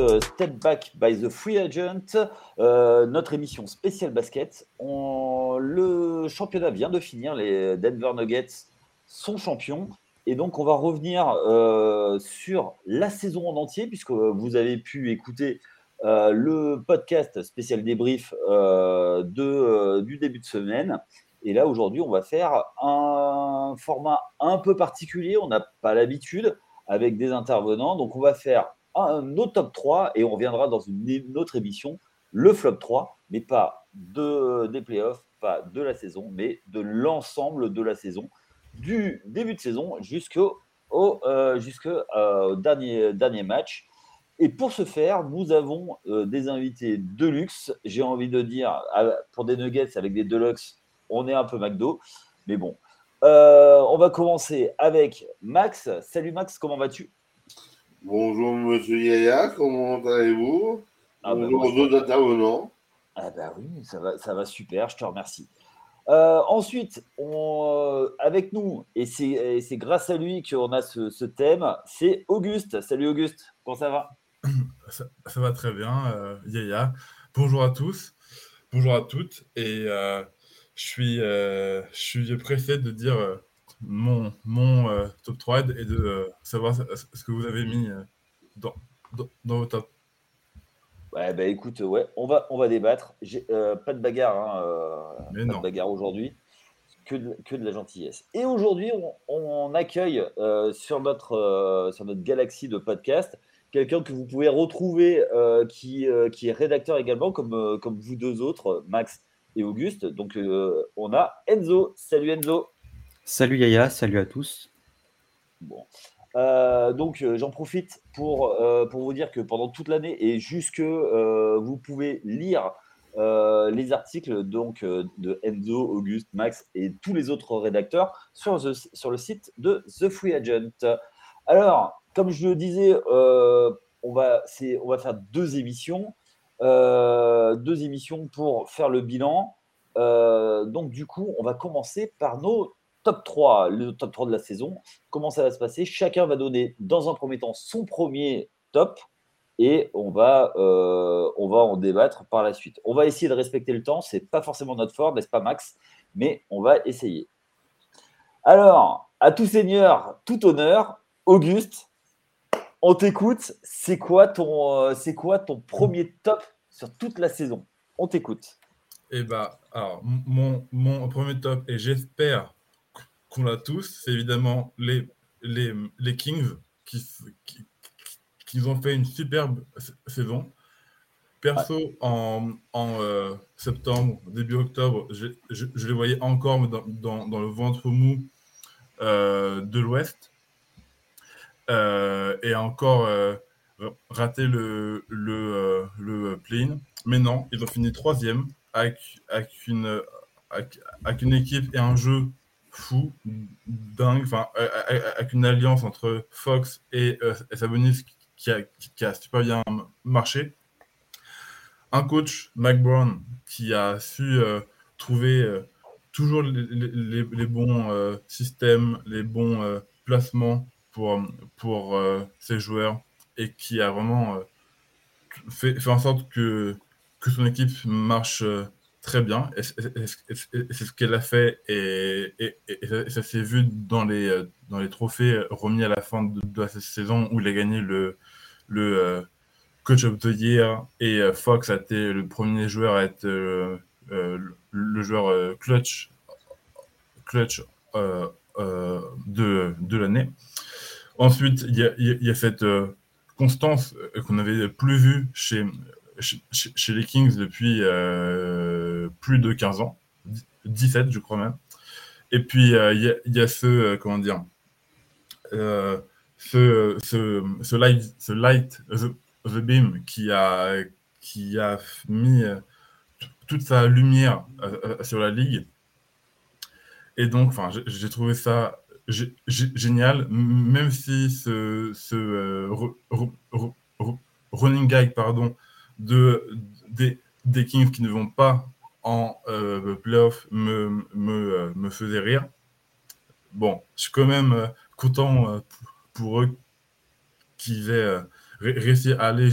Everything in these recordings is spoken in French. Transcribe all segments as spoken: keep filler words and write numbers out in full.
de Step Back by The Free Agent, euh, notre émission spéciale basket. On, le championnat vient de finir, les Denver Nuggets sont champions. Et donc, on va revenir euh, sur la saison en entier, puisque vous avez pu écouter euh, le podcast spécial débrief euh, de, euh, du début de semaine. Et là, aujourd'hui, on va faire un format un peu particulier. On n'a pas l'habitude avec des intervenants. Donc, on va faire un, nos top trois et on reviendra dans une, une autre émission, le flop trois, mais pas de, des playoffs, pas de la saison, mais de l'ensemble de la saison, du début de saison jusqu'au au, euh, jusqu'au euh, dernier, dernier match. Et pour ce faire, nous avons euh, des invités de luxe. J'ai envie de dire, pour des Nuggets avec des Deluxe, on est un peu McDo, mais bon. Euh, on va commencer avec Max. Salut Max, comment vas-tu ? Bonjour Monsieur Yaya, comment allez-vous ? ah Bonjour aux autres intervenants. Ah ben oui, ça va, ça va super, je te remercie. Euh, ensuite, on, euh, avec nous, et c'est, et c'est grâce à lui qu'on a ce, ce thème, c'est Auguste. Salut Auguste, comment ça va ? ça, ça va très bien, euh, Yaya. Bonjour à tous, bonjour à toutes, et... Euh... Je suis, euh, je suis pressé de dire euh, mon, mon euh, top trois et de euh, savoir ce que vous avez mis euh, dans, dans, dans vos top. Ouais, bah, écoute, ouais, on, va, on va débattre. J'ai, euh, pas de bagarre, hein, euh, pas de bagarre aujourd'hui, que de, que de la gentillesse. Et aujourd'hui, on, on accueille euh, sur, notre, euh, sur notre galaxie de podcast quelqu'un que vous pouvez retrouver euh, qui, euh, qui est rédacteur également, comme, euh, comme vous deux autres, Max et Auguste. Donc euh, on a Enzo. Salut Enzo. Salut Yaya, salut à tous. Bon. Euh, donc euh, j'en profite pour, euh, pour vous dire que pendant toute l'année et jusque euh, vous pouvez lire euh, les articles donc, euh, de Enzo, Auguste, Max et tous les autres rédacteurs sur, the, sur le site de The Free Agent. Alors, comme je le disais, euh, on, va, c'est, on va faire deux émissions. Euh, deux émissions pour faire le bilan. Euh, donc, du coup, on va commencer par nos top trois, le top trois de la saison. Comment ça va se passer ? Chacun va donner, dans un premier temps, son premier top et on va, euh, on va en débattre par la suite. On va essayer de respecter le temps. C'est pas forcément notre fort, n'est-ce pas, Max ? Mais on va essayer. Alors, à tout seigneur, tout honneur, Auguste, on t'écoute, c'est quoi, ton, c'est quoi ton premier top sur toute la saison ? On t'écoute. Eh bien, alors, mon, mon premier top, et j'espère qu'on l'a tous, c'est évidemment les, les, les Kings qui, qui, qui ont fait une superbe saison. Perso, ouais. en, en euh, septembre, début octobre, je, je, je les voyais encore dans, dans, dans le ventre mou euh, de l'Ouest. Euh, et encore euh, raté le, le, euh, le play-in. Mais non, ils ont fini troisième avec, avec, une, avec, avec une équipe et un jeu fou, dingue, enfin, avec, avec une alliance entre Fox et, euh, et Sabonis qui a, qui a super bien marché. Un coach, Mike Brown, qui a su euh, trouver euh, toujours les, les, les bons euh, systèmes, les bons euh, placements pour, pour euh, ses joueurs et qui a vraiment euh, fait, fait en sorte que, que son équipe marche euh, très bien. Et, et, et, et c'est ce qu'elle a fait et, et, et, ça, et ça s'est vu dans les, dans les trophées remis à la fin de, de la saison où il a gagné le, le euh, Coach of the Year et euh, Fox a été le premier joueur à être euh, euh, le joueur euh, clutch, clutch euh, euh, de, de l'année. Ensuite, il y a, il y a cette euh, constance qu'on n'avait plus vue chez, chez, chez les Kings depuis euh, plus de quinze ans, dix-sept je crois même. Et puis, euh, il, y a, il y a ce, euh, comment dire, euh, ce, ce, ce light, ce light the, the beam qui a, qui a mis euh, toute sa lumière euh, euh, sur la ligue. Et donc, j'ai, j'ai trouvé ça... G- g- génial, même si ce, ce euh, re, re, re, re, running gag pardon, de, de, des Kings qui ne vont pas en euh, playoff me, me, me faisait rire. Bon, je suis quand même euh, content euh, pour eux qu'ils aient euh, réussir à aller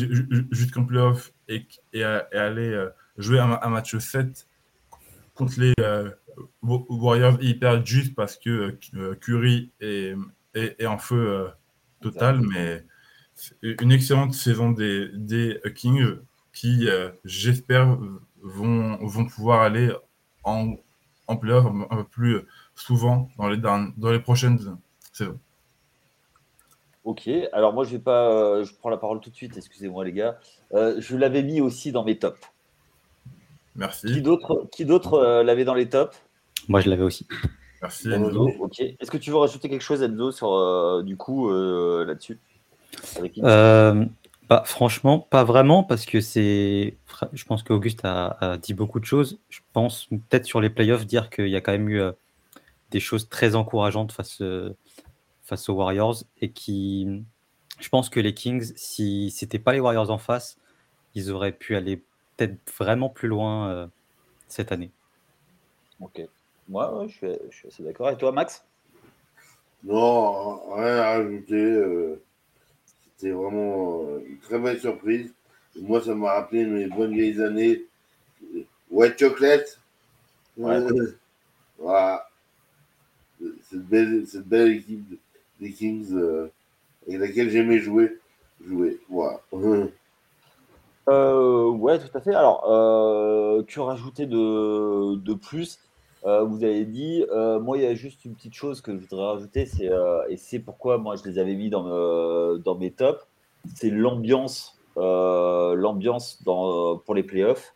jusqu'en playoff et, et, et aller jouer un, un match sept contre les euh, Warriors hyper juste parce que euh, Curry est, est, est en feu euh, total. Mais une excellente saison des, des Kings qui, euh, j'espère, vont, vont pouvoir aller en, en playoff un peu plus souvent dans les, derni- dans les prochaines saisons. Ok, alors moi je vais pas, euh, je prends la parole tout de suite, excusez-moi les gars. Euh, je l'avais mis aussi dans mes tops. Merci. Qui d'autre, qui d'autre euh, l'avait dans les tops ? Moi je l'avais aussi. Merci Enzo. Ok. Est-ce que tu veux rajouter quelque chose Enzo sur euh, du coup euh, là-dessus ? euh, bah, Franchement, pas vraiment parce que c'est, je pense qu'Auguste a, a dit beaucoup de choses. Je pense peut-être sur les playoffs dire qu'il y a quand même eu euh, des choses très encourageantes face. Euh, face aux Warriors et qui, je pense que les Kings, si c'était pas les Warriors en face, ils auraient pu aller peut-être vraiment plus loin euh, cette année. Ok, moi ouais, ouais, je, je suis assez d'accord. Et toi, Max ? Non, rien à ajouter. Euh, c'était vraiment euh, une très belle surprise. Et moi, ça m'a rappelé mes bonnes vieilles années. White Chocolate. Ouais, ouais. Ouais. Voilà. Cette belle, cette belle équipe de des Kings euh, avec laquelle j'aimais jouer. Jouer, voilà. Euh, ouais, tout à fait. Alors, euh, que rajouter de, de plus euh, vous avez dit, euh, moi, il y a juste une petite chose que je voudrais rajouter, c'est, euh, et c'est pourquoi moi, je les avais mis dans, me, dans mes tops, c'est l'ambiance, euh, l'ambiance dans, pour les playoffs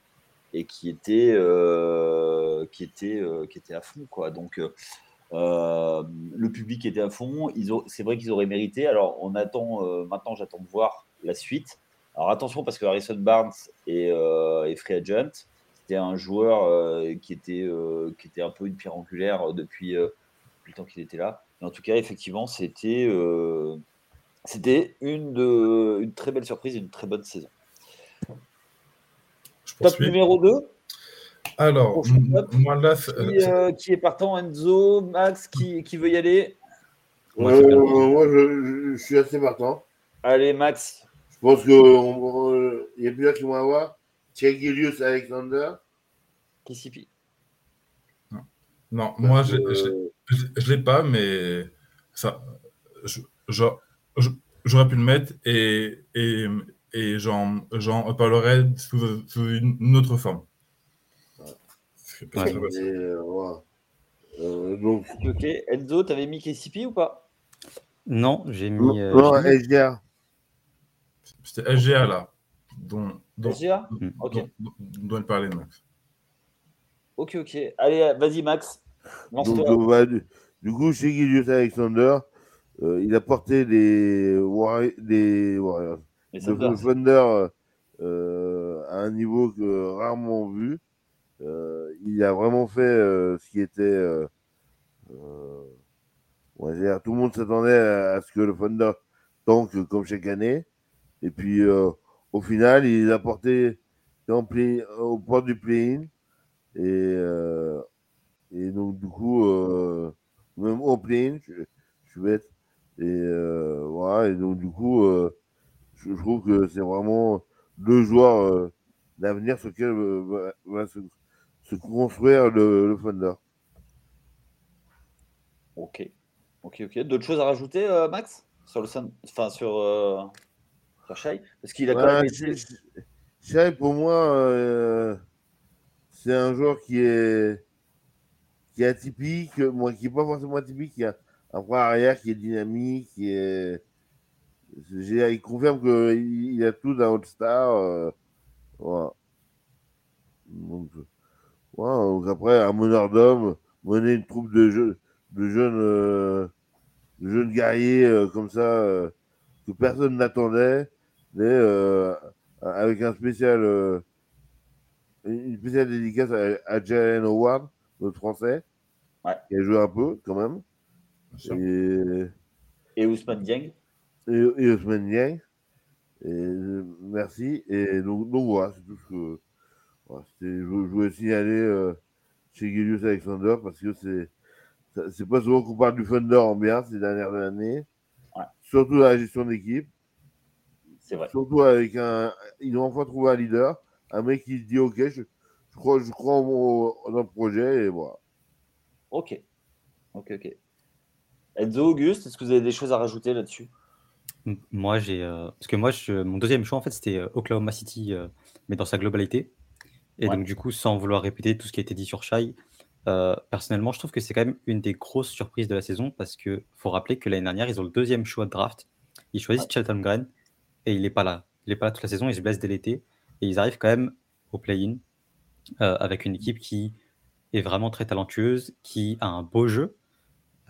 et qui était, euh, qui était, euh, qui était à fond, quoi. Donc, euh, Euh, le public était à fond, ils ont, c'est vrai qu'ils auraient mérité. Alors on attend, euh, maintenant j'attends de voir la suite. Alors attention parce que Harrison Barnes est, euh, est free agent, c'était un joueur euh, qui, était, euh, qui était un peu une pierre angulaire depuis, euh, depuis le temps qu'il était là. Mais en tout cas effectivement c'était, euh, c'était une, de, une très belle surprise et une très bonne saison. Top numéro deux. Alors, moi là, qui, euh, qui est partant, Enzo, Max, qui, qui veut y aller ? Moi, euh, moi je, je, je suis assez partant. Allez, Max. Je pense qu'il euh, y a plusieurs qui vont avoir. Shai Gilgeous-Alexander. K C P. Non, non moi, que... je ne l'ai pas, mais ça, je, genre, je, j'aurais pu le mettre et, et, et j'en, j'en parlerai sous, sous une autre forme. Ouais. Et, euh, ouais. euh, donc... Ok, Enzo, t'avais mis K C P ou pas ? Non, j'ai mis. Euh, non, j'ai mis... S G A. C'était S G A là. Dont, dont, S G A ? Dont, ok. Dont, dont elle parlait, Max. Ok, ok. Allez, vas-y, Max. Donc, va, du, du coup, chez Gilgeous-Alexander, euh, il a porté des Warriors. Des Warriors. Le Thunder euh, à un niveau que rarement vu. Euh, il a vraiment fait euh, ce qui était. Euh, euh, on va dire, tout le monde s'attendait à, à ce que le Thunder tank comme chaque année. Et puis, euh, au final, il a porté en play, au port du play-in. Et, euh, et donc, du coup, euh, même au play-in, je, je suis bête. Et euh, voilà. Et donc, du coup, euh, je, je trouve que c'est vraiment deux joueurs euh, d'avenir sur lequel va, va se. Se construire le, le Thunder. Ok, ok, ok. D'autres choses à rajouter, euh, Max, sur le, enfin sur, euh, sur Shai, parce qu'il a quand bah, même. Été... Shai, pour moi, euh, c'est un joueur qui est qui est atypique, moi qui est pas forcément atypique, qui a un bras arrière qui est dynamique, qui est. J'ai, il confirme que il, il a tout d'un all-star. Euh, voilà. Donc, wow, donc après, un meneur d'hommes, mener une troupe de, jeu, de, jeunes, euh, de jeunes guerriers euh, comme ça, euh, que personne n'attendait, mais euh, avec un spécial, euh, une spéciale dédicace à, à Jalen Howard, notre Français, ouais. Qui a joué un peu quand même. Et, et Ousmane Dieng. Et, et Ousmane Dieng. Et, merci. Et donc, donc voilà, c'est tout ce que... C'est, je, je voulais signaler euh, chez Gilgeous-Alexander parce que c'est, c'est pas souvent qu'on parle du Thunder en bien ces dernières années, ouais. Surtout dans la gestion d'équipe. C'est vrai. Surtout avec un. Ils ont enfin trouvé un leader, un mec qui se dit ok, je, je crois, je crois en mon projet et voilà. Ok. Ok, ok. Enzo, Auguste, est-ce que vous avez des choses à rajouter là-dessus? Moi, j'ai. Euh... Parce que moi, je... mon deuxième choix, en fait, c'était Oklahoma City, euh... mais dans sa globalité. Et ouais. donc, du coup, sans vouloir répéter tout ce qui a été dit sur Shai, euh, personnellement, je trouve que c'est quand même une des grosses surprises de la saison parce qu'il faut rappeler que l'année dernière, ils ont le deuxième choix de draft. Ils choisissent ouais. Chet Holmgren et il n'est pas là. Il n'est pas là toute la saison, il se blesse dès l'été. Et ils arrivent quand même au play-in euh, avec une équipe qui est vraiment très talentueuse, qui a un beau jeu,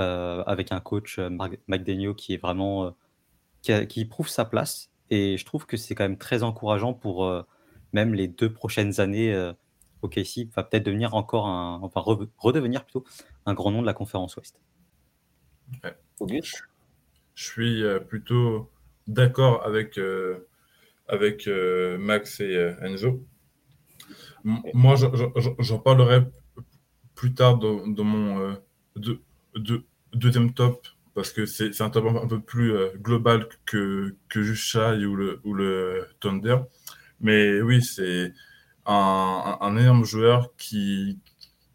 euh, avec un coach, euh, McDaniel, qui est vraiment. Euh, qui, a, qui prouve sa place. Et je trouve que c'est quand même très encourageant pour. Euh, Même les deux prochaines années, euh, O K C va peut-être devenir encore un, enfin re- redevenir plutôt un grand nom de la conférence Ouest. Ouais. Je, je suis plutôt d'accord avec euh, avec euh, Max et euh, Enzo. M- okay. Moi, je, je, j'en parlerai plus tard dans, dans mon euh, de, de, deuxième top parce que c'est, c'est un top un peu plus euh, global que que juste Shai ou le ou le Thunder. Mais oui, c'est un, un énorme joueur qui,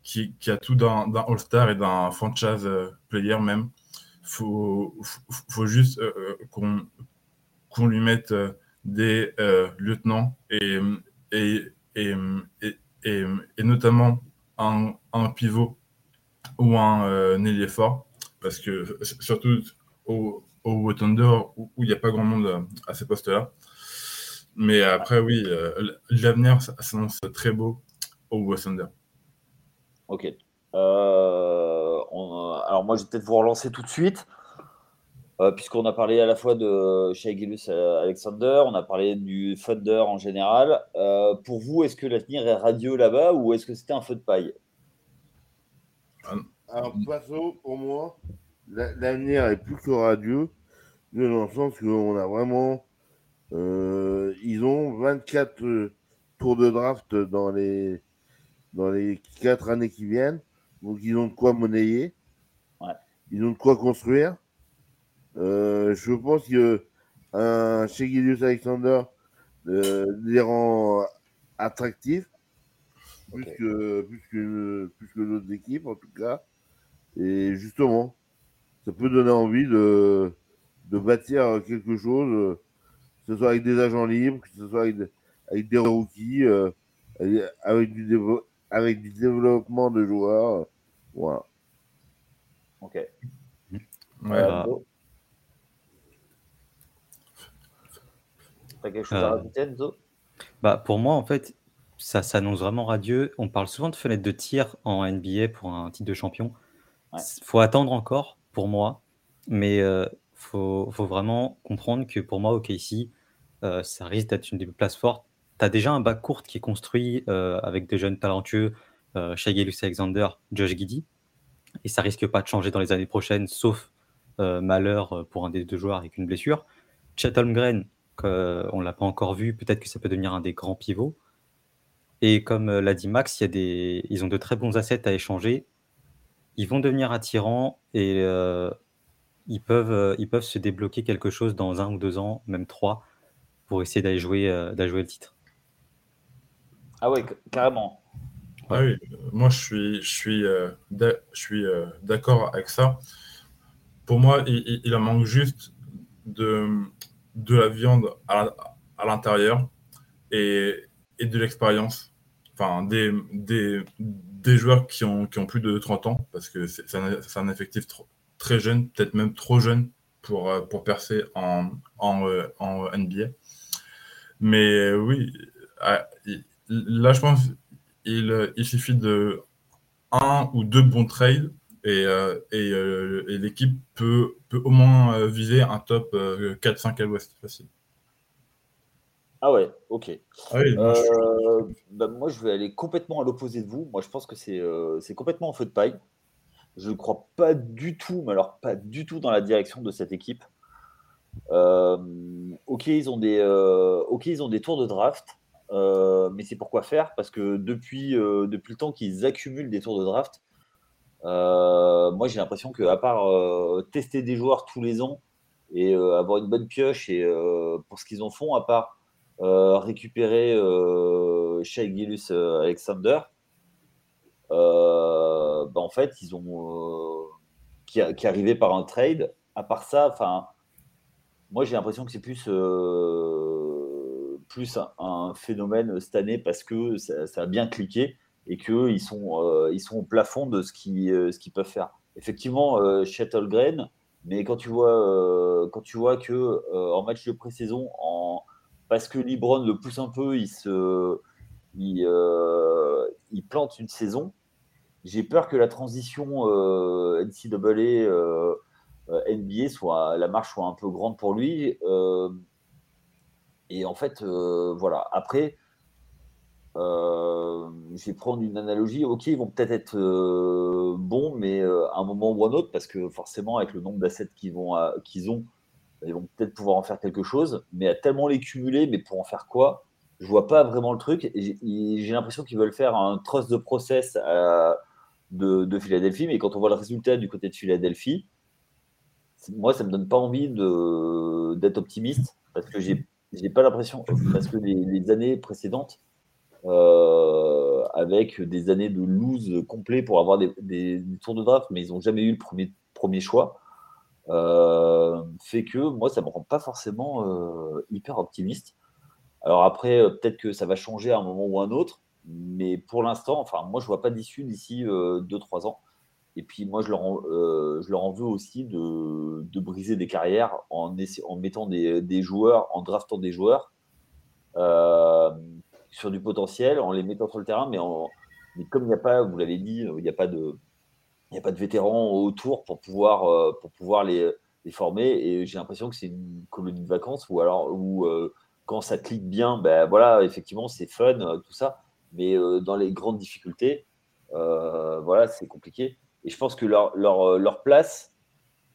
qui, qui a tout d'un, d'un All-Star et d'un franchise player même. Il faut, faut, faut juste euh, qu'on, qu'on lui mette des euh, lieutenants et, et, et, et, et, et notamment un, un pivot ou un euh, ailier fort. Parce que surtout au, au Thunder, où il n'y a pas grand monde à ces postes-là. Mais après, oui, euh, l'avenir s'annonce très beau au Thunder. Ok. Euh, on, alors, moi, je vais peut-être vous relancer tout de suite, euh, puisqu'on a parlé à la fois de Shai Gilgeous-Alexander, on a parlé du Thunder en général. Euh, pour vous, est-ce que l'avenir est radieux là-bas ou est-ce que c'était un feu de paille? Alors, perso, pour moi, l'avenir est plus que radieux, dans le sens qu'on a vraiment. Euh, ils ont vingt-quatre euh, tours de draft dans les, dans les quatre années qui viennent. Donc, ils ont de quoi monnayer. Ouais. Ils ont de quoi construire. Euh, je pense qu'un Shai Gilgeous-Alexander euh, les rend attractifs, okay. plus, que, plus, que, plus que d'autres équipes, en tout cas. Et justement, ça peut donner envie de, de bâtir quelque chose. Que ce soit avec des agents libres, que ce soit avec, de, avec des rookies, euh, avec, du dévo- avec du développement de joueurs. Euh, voilà. Ok. Ouais. Euh, euh... T'as quelque chose euh... à rajouter, Enzo ? Bah, pour moi, en fait, ça s'annonce vraiment radieux. On parle souvent de fenêtre de tir en N B A pour un titre de champion. Il ouais. faut attendre encore, pour moi. Mais... Euh... Faut, faut vraiment comprendre que pour moi, O K C, okay, euh, ça risque d'être une des places fortes. Tu as déjà un bac court qui est construit euh, avec des jeunes talentueux, euh, Shai Gilgeous-Alexander, Josh Giddey, et ça risque pas de changer dans les années prochaines, sauf euh, malheur pour un des deux joueurs avec une blessure. Chet Holmgren, euh, on l'a pas encore vu, peut-être que ça peut devenir un des grands pivots. Et comme l'a dit Max, y a des... ils ont de très bons assets à échanger. Ils vont devenir attirants et... Euh... Ils peuvent, euh, ils peuvent se débloquer quelque chose dans un ou deux ans, même trois, pour essayer d'aller jouer, euh, d'aller jouer le titre. Ah oui, carrément. Ouais. Ah oui, moi je suis, je suis, euh, de, je suis euh, d'accord avec ça. Pour moi, il, il en manque juste de, de la viande à, à l'intérieur et, et de l'expérience. Enfin, des, des, des joueurs qui ont, qui ont plus de trente ans, parce que c'est, c'est, un, c'est un effectif trop. Très jeune, peut-être même trop jeune pour, pour percer en, en, en N B A. Mais oui, là, je pense il, il suffit de un ou deux bons trades et, et, et l'équipe peut, peut au moins viser un top quatre cinq à l'Ouest facile. Ah ouais, ok. Ah oui, moi, euh, je... Bah moi, je vais aller complètement à l'opposé de vous. Moi, je pense que c'est, euh, c'est complètement en feu de paille. Je ne crois pas du tout, mais alors pas du tout dans la direction de cette équipe. Euh, ok, ils ont des, euh, ok, ils ont des tours de draft, euh, mais c'est pour quoi faire ? Parce que depuis, euh, depuis le temps qu'ils accumulent des tours de draft, euh, moi j'ai l'impression que à part euh, tester des joueurs tous les ans, et euh, avoir une bonne pioche et euh, pour ce qu'ils en font, à part euh, récupérer euh, Shai Gilgeous-Alexander, euh, bah en fait, ils ont euh, qui, qui arrivait par un trade. À part ça, enfin, moi j'ai l'impression que c'est plus euh, plus un, un phénomène cette année parce que ça, ça a bien cliqué et que ils sont euh, ils sont au plafond de ce qui euh, ce qu'ils peuvent faire. Effectivement, euh, Chet Holmgren. Mais quand tu vois, euh, quand tu vois que euh, en match de pré-saison, en... parce que LeBron le pousse un peu, il, se... il, euh, il plante une saison, j'ai peur que la transition euh, N C A A, euh, N B A, soit, la marche soit un peu grande pour lui. Euh, et en fait, euh, voilà. Après, euh, je vais prendre une analogie. Ok, ils vont peut-être être euh, bons, mais euh, à un moment ou à un autre, parce que forcément, avec le nombre d'assets qu'ils, vont à, qu'ils ont, ils vont peut-être pouvoir en faire quelque chose, mais à tellement les cumuler, mais pour en faire quoi? Je vois pas vraiment le truc. Et j'ai, et j'ai l'impression qu'ils veulent faire un trust de process à, de, de Philadelphie, mais quand on voit le résultat du côté de Philadelphie, moi, ça me donne pas envie de, d'être optimiste, parce que j'ai, j'ai pas l'impression, parce que les, les années précédentes, Euh, avec des années de lose complet pour avoir des, des, des tours de draft, mais ils n'ont jamais eu le premier, premier choix, euh, fait que moi, ça ne me rend pas forcément euh, hyper optimiste. Alors après, euh, peut-être que ça va changer à un moment ou à un autre, mais pour l'instant, enfin, moi, je ne vois pas d'issue d'ici euh, deux trois ans. Et puis moi, je leur en, euh, je leur en veux aussi de, de briser des carrières en, essa- en mettant des, des joueurs, en draftant des joueurs, euh, sur du potentiel, en les mettant sur le terrain, mais, en, mais comme il n'y a pas, vous l'avez dit, il n'y a pas de, il n'y a pas de vétérans autour pour pouvoir, euh, pour pouvoir les, les former, et j'ai l'impression que c'est une colonie de vacances, ou alors où, euh, quand ça clique bien, ben voilà, effectivement, c'est fun, euh, tout ça, mais euh, dans les grandes difficultés, euh, voilà, c'est compliqué. Et je pense que leur, leur, leur place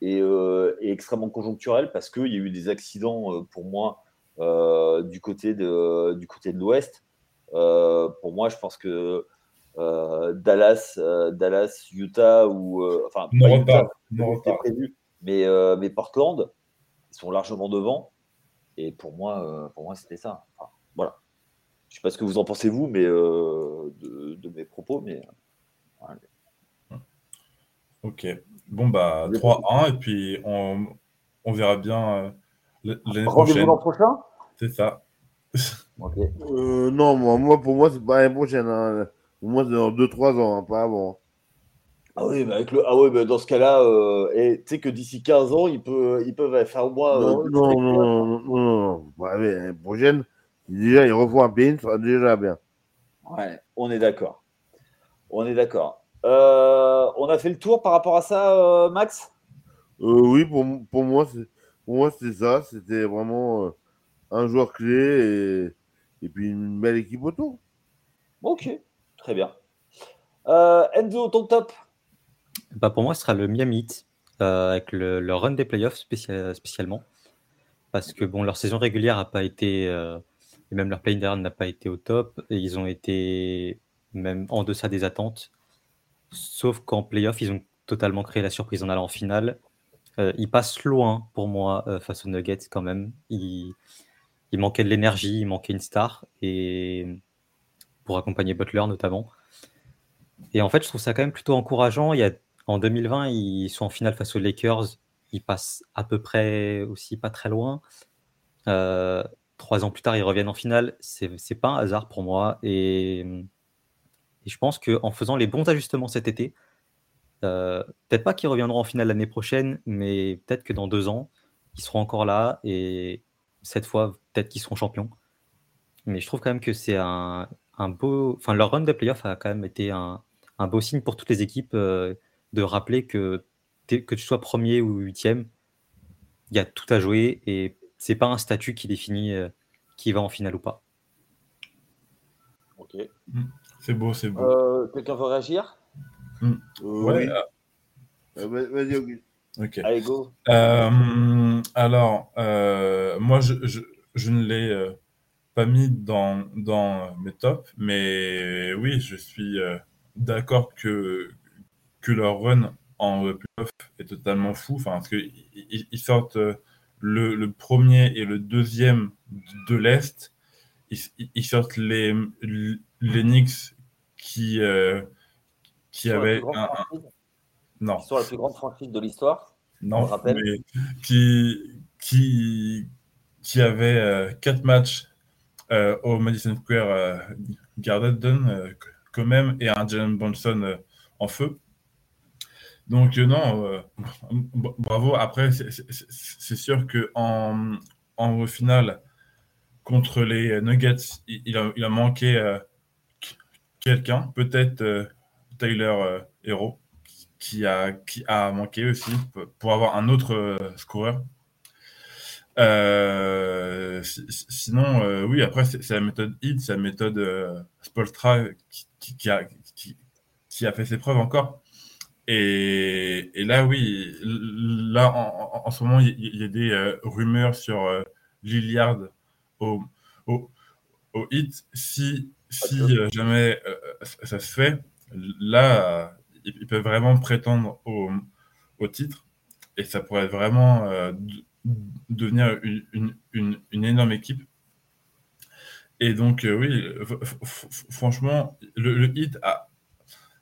est, euh, est extrêmement conjoncturelle, parce qu'il y a eu des accidents, euh, pour moi, Euh, du, côté de, du côté de l'Ouest. Euh, pour moi, je pense que euh, Dallas, euh, Dallas, Utah, ou euh, enfin, non pas Utah, non c'était pas prévu, mais, euh, mais Portland, ils sont largement devant. Et pour moi, euh, pour moi, c'était ça. Enfin, voilà. Je sais pas ce que vous en pensez vous, mais euh, de, de mes propos, mais. Euh, ouais. Ok. Bon bah trois un et puis on, on verra bien. Euh... L'année prochaine. L'an prochain ? C'est ça. Okay. Euh, non, moi, moi, pour moi, c'est pas l'année prochaine. Hein. Pour moi, c'est dans deux trois ans, hein, pas avant. Ah oui, mais avec le... ah oui, mais dans ce cas-là, euh... et, tu sais que d'ici quinze ans, ils peuvent, ils peuvent faire au moins. Non, euh, non, non, non, non, non, non. Bah, mais l'année prochaine, déjà, ils refont un pin, ça sera déjà bien. Ouais, on est d'accord. On est d'accord. Euh, on a fait le tour par rapport à ça, euh, Max ? euh, Oui, pour, pour moi, c'est. Pour moi, c'était ça. C'était vraiment un joueur clé et, et puis une belle équipe autour. Ok, très bien. Euh, Enzo, ton top ? Bah pour moi, ce sera le Miami Heat euh, avec le, le run des playoffs spécial, spécialement. Parce que bon, leur saison régulière n'a pas été, euh, et même leur play-in derrière n'a pas été au top. Et ils ont été même en deçà des attentes. Sauf qu'en playoff, ils ont totalement créé la surprise en allant en finale. Euh, il passe loin pour moi euh, face aux Nuggets quand même. Il, il manquait de l'énergie, il manquait une star et pour accompagner Butler notamment. Et en fait, je trouve ça quand même plutôt encourageant. Il y a, en deux mille vingt, ils sont en finale face aux Lakers. Ils passent à peu près aussi pas très loin. Euh, trois ans plus tard, ils reviennent en finale. C'est, c'est pas un hasard pour moi. Et, et je pense qu'en faisant les bons ajustements cet été, Euh, peut-être pas qu'ils reviendront en finale l'année prochaine, mais peut-être que dans deux ans, ils seront encore là et cette fois, peut-être qu'ils seront champions. Mais je trouve quand même que c'est un, un beau... Enfin, leur run de playoff a quand même été un, un beau signe pour toutes les équipes euh, de rappeler que, que tu sois premier ou huitième, il y a tout à jouer et c'est pas un statut qui définit euh, qui va en finale ou pas. Ok. C'est beau, c'est beau. Euh, quelqu'un veut réagir ? Mmh. Ouais. Euh, vas-y, okay. Okay. Allez, go. Euh, alors, euh, moi, je, je, je ne l'ai euh, pas mis dans, dans mes tops, mais oui, je suis euh, d'accord que, que leur run en playoff est totalement fou. Enfin, parce qu'ils ils sortent euh, le, le premier et le deuxième de l'Est, ils, ils sortent les, les Knicks qui, euh, qui avaient... Un, un... Non. Ils sont la plus grande franchise de l'histoire, non, je rappelle. Mais qui, qui, qui avait euh, quatre matchs euh, au Madison Square euh, Garden, euh, quand même, et un Jalen Brunson euh, en feu. Donc euh, non, euh, bravo. Après, c'est, c'est, c'est sûr qu'en en finale, contre les Nuggets, il a, il a manqué euh, quelqu'un, peut-être euh, Tyler euh, Herro, qui a, qui a manqué aussi, pour avoir un autre euh, scoreur. Euh, si, sinon, euh, oui, après, c'est, c'est la méthode Heat, c'est la méthode euh, Spoelstra qui, qui, qui, a, qui, qui a fait ses preuves encore. Et, et là, oui, là, en, en, en ce moment, il y, y a des euh, rumeurs sur euh, Lillard au, au, au Heat. Si, si euh, jamais euh, ça, ça se fait, là, ils, ils peuvent vraiment prétendre au, au titre. Et ça pourrait vraiment euh, de, devenir une, une, une, une énorme équipe. Et donc, euh, oui, f- f- franchement, le, le Heat a...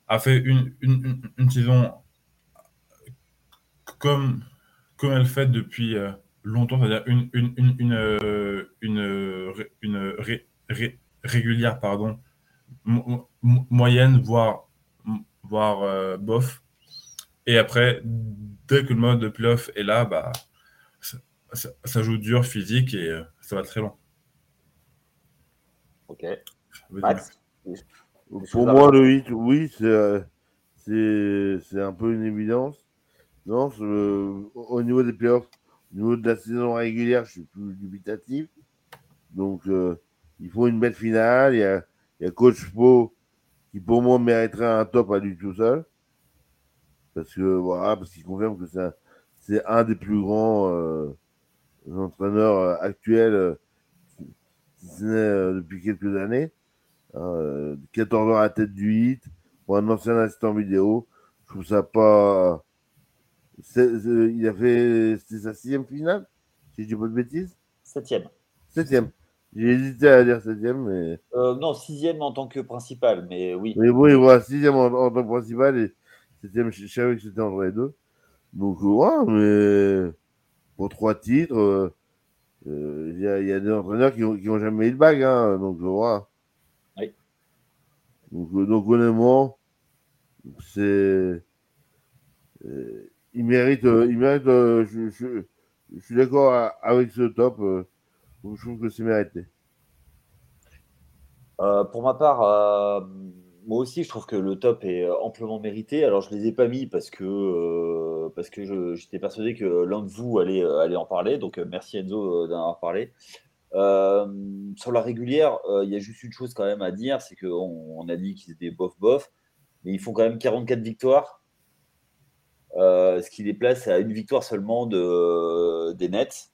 a fait une, une, une, une saison comme, comme elle fait depuis longtemps, c'est-à-dire une, une, une, une, une, une ré, ré, régulière, pardon, mo, mo, moyenne, voire, voire euh, bof. Et après, dès que le mode de playoff est là, bah, ça, ça, ça joue dur, physique, et euh, ça va très loin. Ok. Max ? Pour moi, le Heat, oui, c'est, c'est, c'est un peu une évidence. Non, je, au niveau des playoffs, au niveau de la saison régulière, je suis plus dubitatif. Donc, euh, il faut une belle finale. Il y a, il y a Coach Po qui, pour moi, mériterait un top à lui tout seul. Parce que, voilà, parce qu'il confirme que c'est un, c'est un des plus grands euh, entraîneurs actuels, euh, si ce n'est euh, depuis quelques années. quatorze ans à la tête du Hit pour un ancien assistant vidéo, je trouve ça pas. C'est, c'est, il a fait c'était sa sixième finale, si je dis pas de bêtises. Septième. Septième. J'ai hésité à dire septième, mais. Euh, non, sixième en tant que principal, mais oui. Mais oui, voilà, sixième en, en tant que principal et septième, je savais que c'était entre les deux. Donc ouais, mais pour trois titres, il euh, y, a, y a des entraîneurs qui ont, qui ont jamais eu le bag, hein, donc ouais. Donc, donc honnêtement, c'est, euh, il mérite, euh, il mérite. Euh, je, je, je suis d'accord à, avec ce top. Euh, je trouve que c'est mérité. Euh, pour ma part, euh, moi aussi, je trouve que le top est amplement mérité. Alors, je les ai pas mis parce que euh, parce que je, j'étais persuadé que l'un de vous allait allait en parler. Donc, merci Enzo d'en avoir parlé. Euh, sur la régulière, il euh, y a juste une chose quand même à dire, c'est qu'on on a dit qu'ils étaient bof-bof, mais ils font quand même quarante-quatre victoires, euh, ce qui les place à une victoire seulement de, euh, des Nets.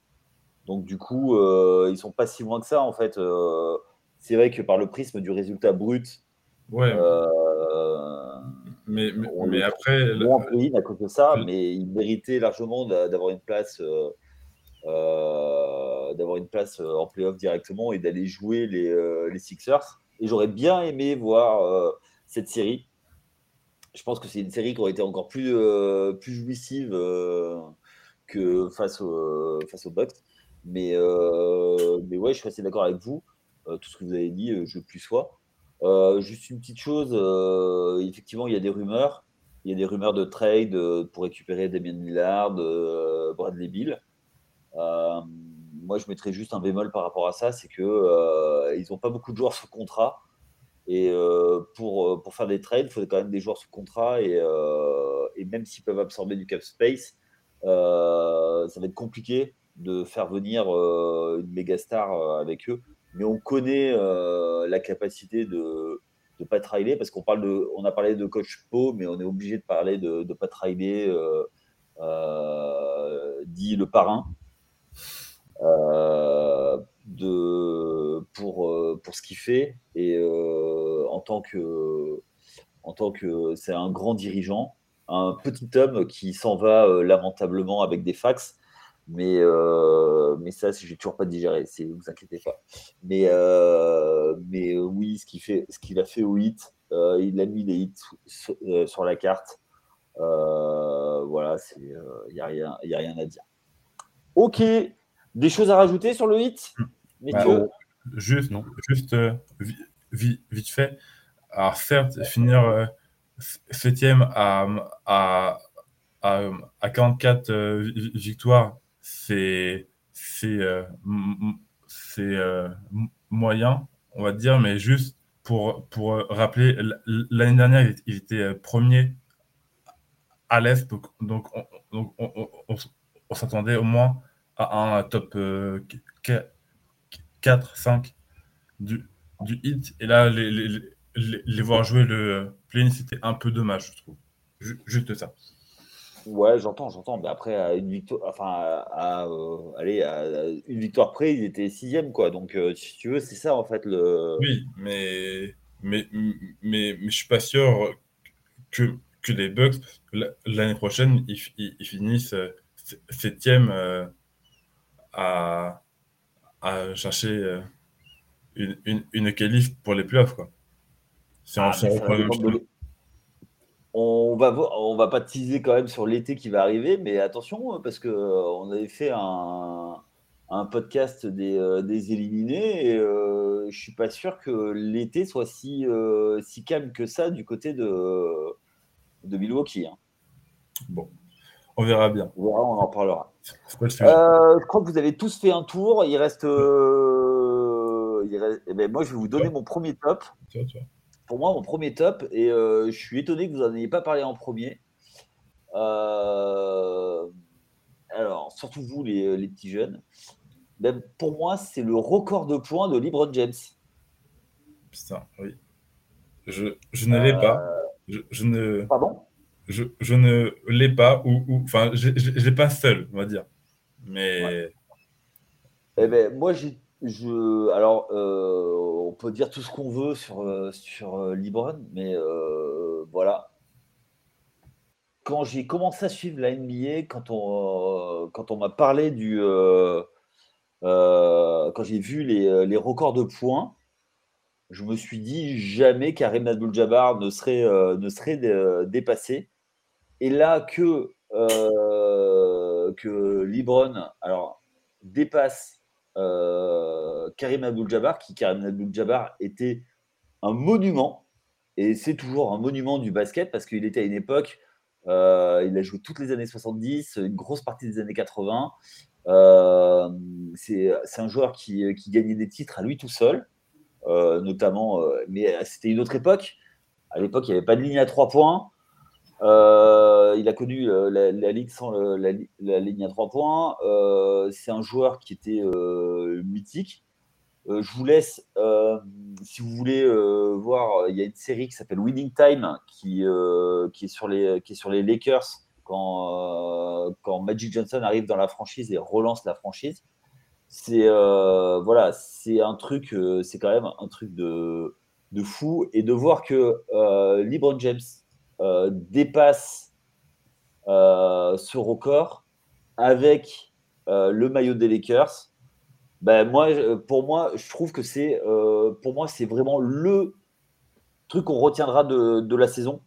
Donc du coup, euh, ils sont pas si loin que ça en fait. Euh, c'est vrai que par le prisme du résultat brut, ouais. Euh, mais mais, on mais après, moins payé à cause de ça, le... mais ils méritaient largement d'avoir une place. Euh, Euh, d'avoir une place euh, en play-off directement et d'aller jouer les, euh, les Sixers. Et j'aurais bien aimé voir euh, cette série. Je pense que c'est une série qui aurait été encore plus, euh, plus jouissive euh, que face, au, face aux Bucks. Mais, euh, mais ouais, je suis assez d'accord avec vous. Euh, tout ce que vous avez dit, euh, je plus sois. Euh, juste une petite chose, euh, effectivement, il y a des rumeurs. Il y a des rumeurs de trade euh, pour récupérer Damian Lillard, euh, Bradley Beal. Euh, moi, je mettrais juste un bémol par rapport à ça, c'est qu'ils euh, n'ont pas beaucoup de joueurs sous contrat. Et euh, pour, pour faire des trades, il faut quand même des joueurs sous contrat. Et, euh, et même s'ils peuvent absorber du cap space, euh, ça va être compliqué de faire venir euh, une méga star avec eux. Mais on connaît euh, la capacité de, de Pat Riley, parce qu'on parle de, on a parlé de Coach Po, mais on est obligé de parler de, de Pat Riley, euh, euh, dit le parrain. Euh, de, pour, euh, pour ce qu'il fait et euh, en tant que, en tant que c'est un grand dirigeant, un petit homme qui s'en va euh, lamentablement avec des fax mais euh, mais ça j'ai toujours pas digéré, c'est, vous inquiétez pas, mais euh, mais euh, oui, ce qu'il fait, ce qu'il a fait au Heat, euh, il a mis les Heat sur, euh, sur la carte, euh, voilà, c'est il euh, y a rien il y a rien à dire. Ok, des choses à rajouter sur le Heat? Mais bah, que... oh, juste non juste euh, vi, vi, vite fait, alors certes finir euh, septième à à à quarante-quatre euh, victoires, c'est, c'est, euh, c'est euh, moyen, on va dire, mais juste pour, pour rappeler, l'année dernière, il était premier à l'Est, donc on, donc on, on, on, on s'attendait au moins à un top euh, quatre cinq du, du hit, et là, les, les, les, les voir jouer le play-in, c'était un peu dommage, je trouve. Juste ça. Ouais, j'entends, j'entends. Mais après, à une victoire, enfin, à, à, euh, allez, à, à une victoire près, il était sixième, quoi. Donc, euh, si tu veux, c'est ça en fait le. Oui, mais mais mais, mais je suis pas sûr que que les Bucks l'année prochaine ils, ils, ils finissent septième euh, à à chercher une une, une qualif pour les playoffs, quoi. C'est ah, en On va, on va pas teaser quand même sur l'été qui va arriver, mais attention, parce qu'on avait fait un, un podcast des, euh, des éliminés, et euh, je suis pas sûr que l'été soit si, euh, si calme que ça du côté de, de Milwaukee. Hein. Bon, on verra bien. On verra, on en parlera. Euh, je crois que vous avez tous fait un tour. Il reste... Euh, il reste eh bien, moi, je vais vous donner ouais. mon premier top. Tiens, tiens. Pour moi, mon premier top, et euh, je suis étonné que vous n'en ayez pas parlé en premier. Euh, alors, surtout vous, les, les petits jeunes. Ben, pour moi, c'est le record de points de LeBron James. Putain, oui. Je, je ne l'ai euh... pas. Je, je ne... Pardon je, je ne l'ai pas. ou Enfin, ou, je ne l'ai pas seul, on va dire. Mais... Ouais. Eh ben, moi, j'ai... Je, alors, euh, on peut dire tout ce qu'on veut sur, sur euh, LeBron, mais euh, voilà. Quand j'ai commencé à suivre la N B A, quand on, euh, quand on m'a parlé du... Euh, euh, quand j'ai vu les, les records de points, je me suis dit jamais Kareem Abdul-Jabbar ne serait, euh, ne serait euh, dépassé. Et là, que, euh, que LeBron alors, dépasse Euh, Kareem Abdul-Jabbar, qui Kareem Abdul-Jabbar était un monument, et c'est toujours un monument du basket parce qu'il était à une époque, euh, il a joué toutes les années soixante-dix, une grosse partie des années quatre-vingts, euh, c'est, c'est un joueur qui, qui gagnait des titres à lui tout seul, euh, notamment, euh, mais c'était une autre époque. À l'époque il n'y avait pas de ligne à trois points, Euh, il a connu euh, la, la ligue sans le, la, la ligne à trois points. Euh, c'est un joueur qui était euh, mythique. Euh, je vous laisse, euh, si vous voulez euh, voir, il y a une série qui s'appelle Winning Time qui, euh, qui, est, sur les, qui est sur les Lakers quand, euh, quand Magic Johnson arrive dans la franchise et relance la franchise. C'est, euh, voilà, c'est un truc, euh, c'est quand même un truc de, de fou, et de voir que euh, LeBron James Euh, dépasse euh, ce record avec euh, le maillot des Lakers, ben moi, pour moi, je trouve que c'est, euh, pour moi, c'est vraiment le truc qu'on retiendra de, de la saison.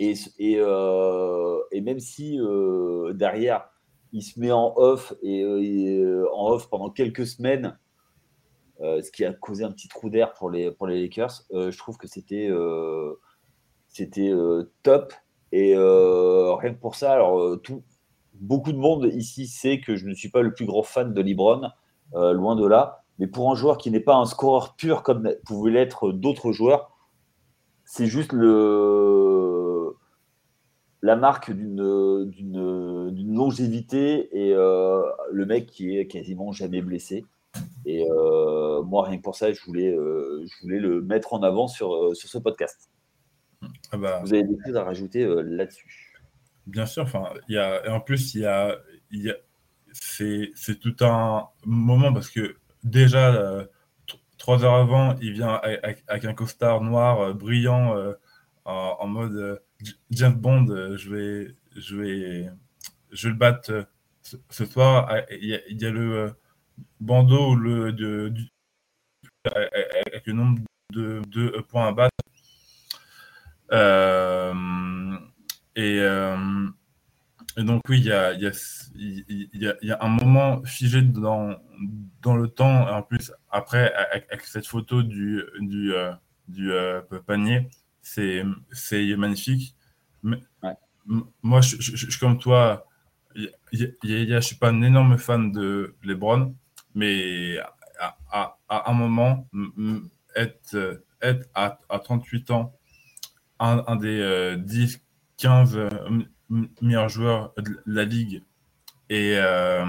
Et, et, euh, et même si euh, derrière, il se met en off et, et euh, en off pendant quelques semaines, euh, ce qui a causé un petit trou d'air pour les pour les Lakers, euh, je trouve que c'était euh, C'était euh, top, et euh, rien que pour ça, alors euh, tout, beaucoup de monde ici sait que je ne suis pas le plus grand fan de LeBron, euh, loin de là, mais pour un joueur qui n'est pas un scoreur pur comme pouvaient l'être d'autres joueurs, c'est juste le, la marque d'une, d'une, d'une longévité, et euh, le mec qui est quasiment jamais blessé. Et euh, moi, rien que pour ça, je voulais, euh, je voulais le mettre en avant sur, euh, sur ce podcast. Ah bah, vous avez des choses à rajouter euh, là-dessus? Bien sûr, enfin, il y a, en plus, il y a, y a c'est, c'est tout un moment parce que déjà euh, t- trois heures avant, il vient avec, avec un costard noir euh, brillant euh, en, en mode euh, James Bond. Euh, je vais, je vais, je vais le battre ce, ce soir, il y a, il y a le bandeau le, de, du, avec le nombre de, de points à battre. Euh, et, euh, et donc, oui, il y a, il y a, il y a, il y a un moment figé dans, dans le temps. En plus, après, avec cette photo du, du, euh, du euh, panier, c'est, c'est magnifique. Mais, ouais. m- moi, je suis comme toi. Y, y, y, y a, je suis pas un énorme fan de LeBron, mais à, à, à un moment, m- être, être à, à trente-huit ans, un, un des euh, dix quinze euh, m- meilleurs joueurs de la ligue et, euh,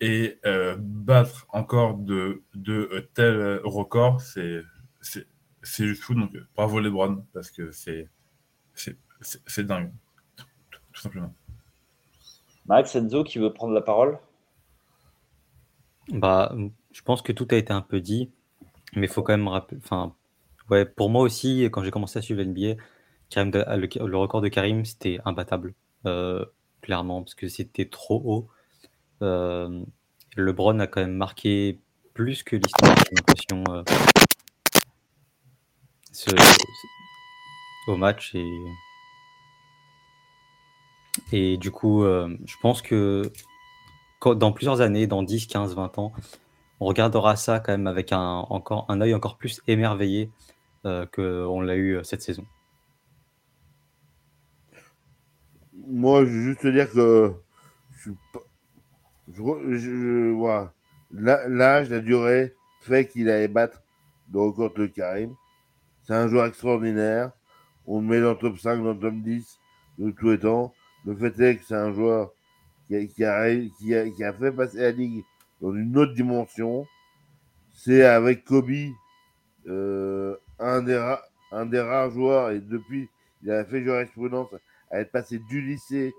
et euh, battre encore de, de euh, tels records, c'est, c'est, c'est juste fou. Donc, bravo LeBron, parce que c'est, c'est, c'est, c'est dingue, tout, tout, tout simplement. Max, Enzo, qui veut prendre la parole ? Bah, je pense que tout a été un peu dit, mais il faut quand même rappeler... Enfin, ouais, pour moi aussi, quand j'ai commencé à suivre l'N B A, Karim de... le... le record de Karim, c'était imbattable, euh, clairement, parce que c'était trop haut. Euh, LeBron a quand même marqué plus que l'histoire, j'ai l'impression, euh, ce... au match et... Et du coup, euh, je pense que quand, dans plusieurs années, dans dix, quinze, vingt ans, on regardera ça quand même avec un, encore, un œil encore plus émerveillé euh, qu'on l'a eu cette saison. Moi, je veux juste te dire que je suis pas, je, je, voilà, l'âge, la durée fait qu'il allait battre le record de Karim. C'est un joueur extraordinaire. On le met dans le top cinq, dans le top dix de tous les temps. Le fait est que c'est un joueur qui a, qui a, qui a, qui a fait passer la ligue dans une autre dimension. C'est avec Kobe, euh, un, des ra- un des rares joueurs, et depuis, il a fait jurisprudence à être passé du lycée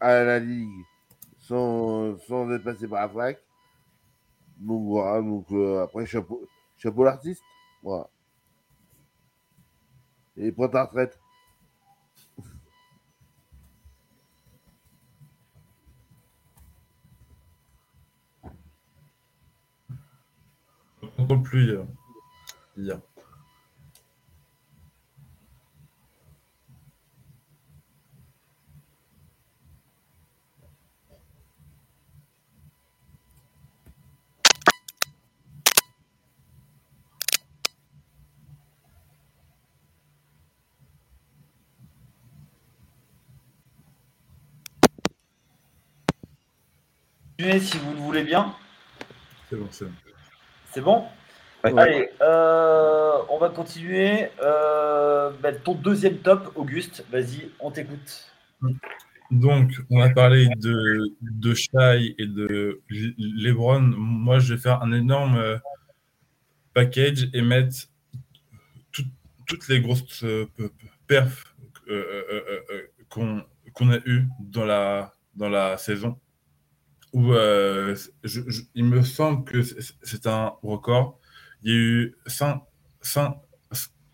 à la ligue sans, sans être passé par la fac. Donc voilà, donc, euh, après, chapeau, chapeau l'artiste. Voilà. Et prends ta retraite. Encore plus euh, hier. Si vous le voulez bien. C'est bon, c'est bon. C'est bon ? Ouais. Allez, euh, on va continuer. Euh, bah, ton deuxième top, Auguste, vas-y, on t'écoute. Donc, on a parlé de, de Shai et de LeBron. Moi, je vais faire un énorme package et mettre tout, toutes les grosses perfs euh, euh, euh, qu'on, qu'on a eues dans la, dans la saison. Où, euh, je, je, il me semble que c'est, c'est un record. Il y a eu cinq, cinq,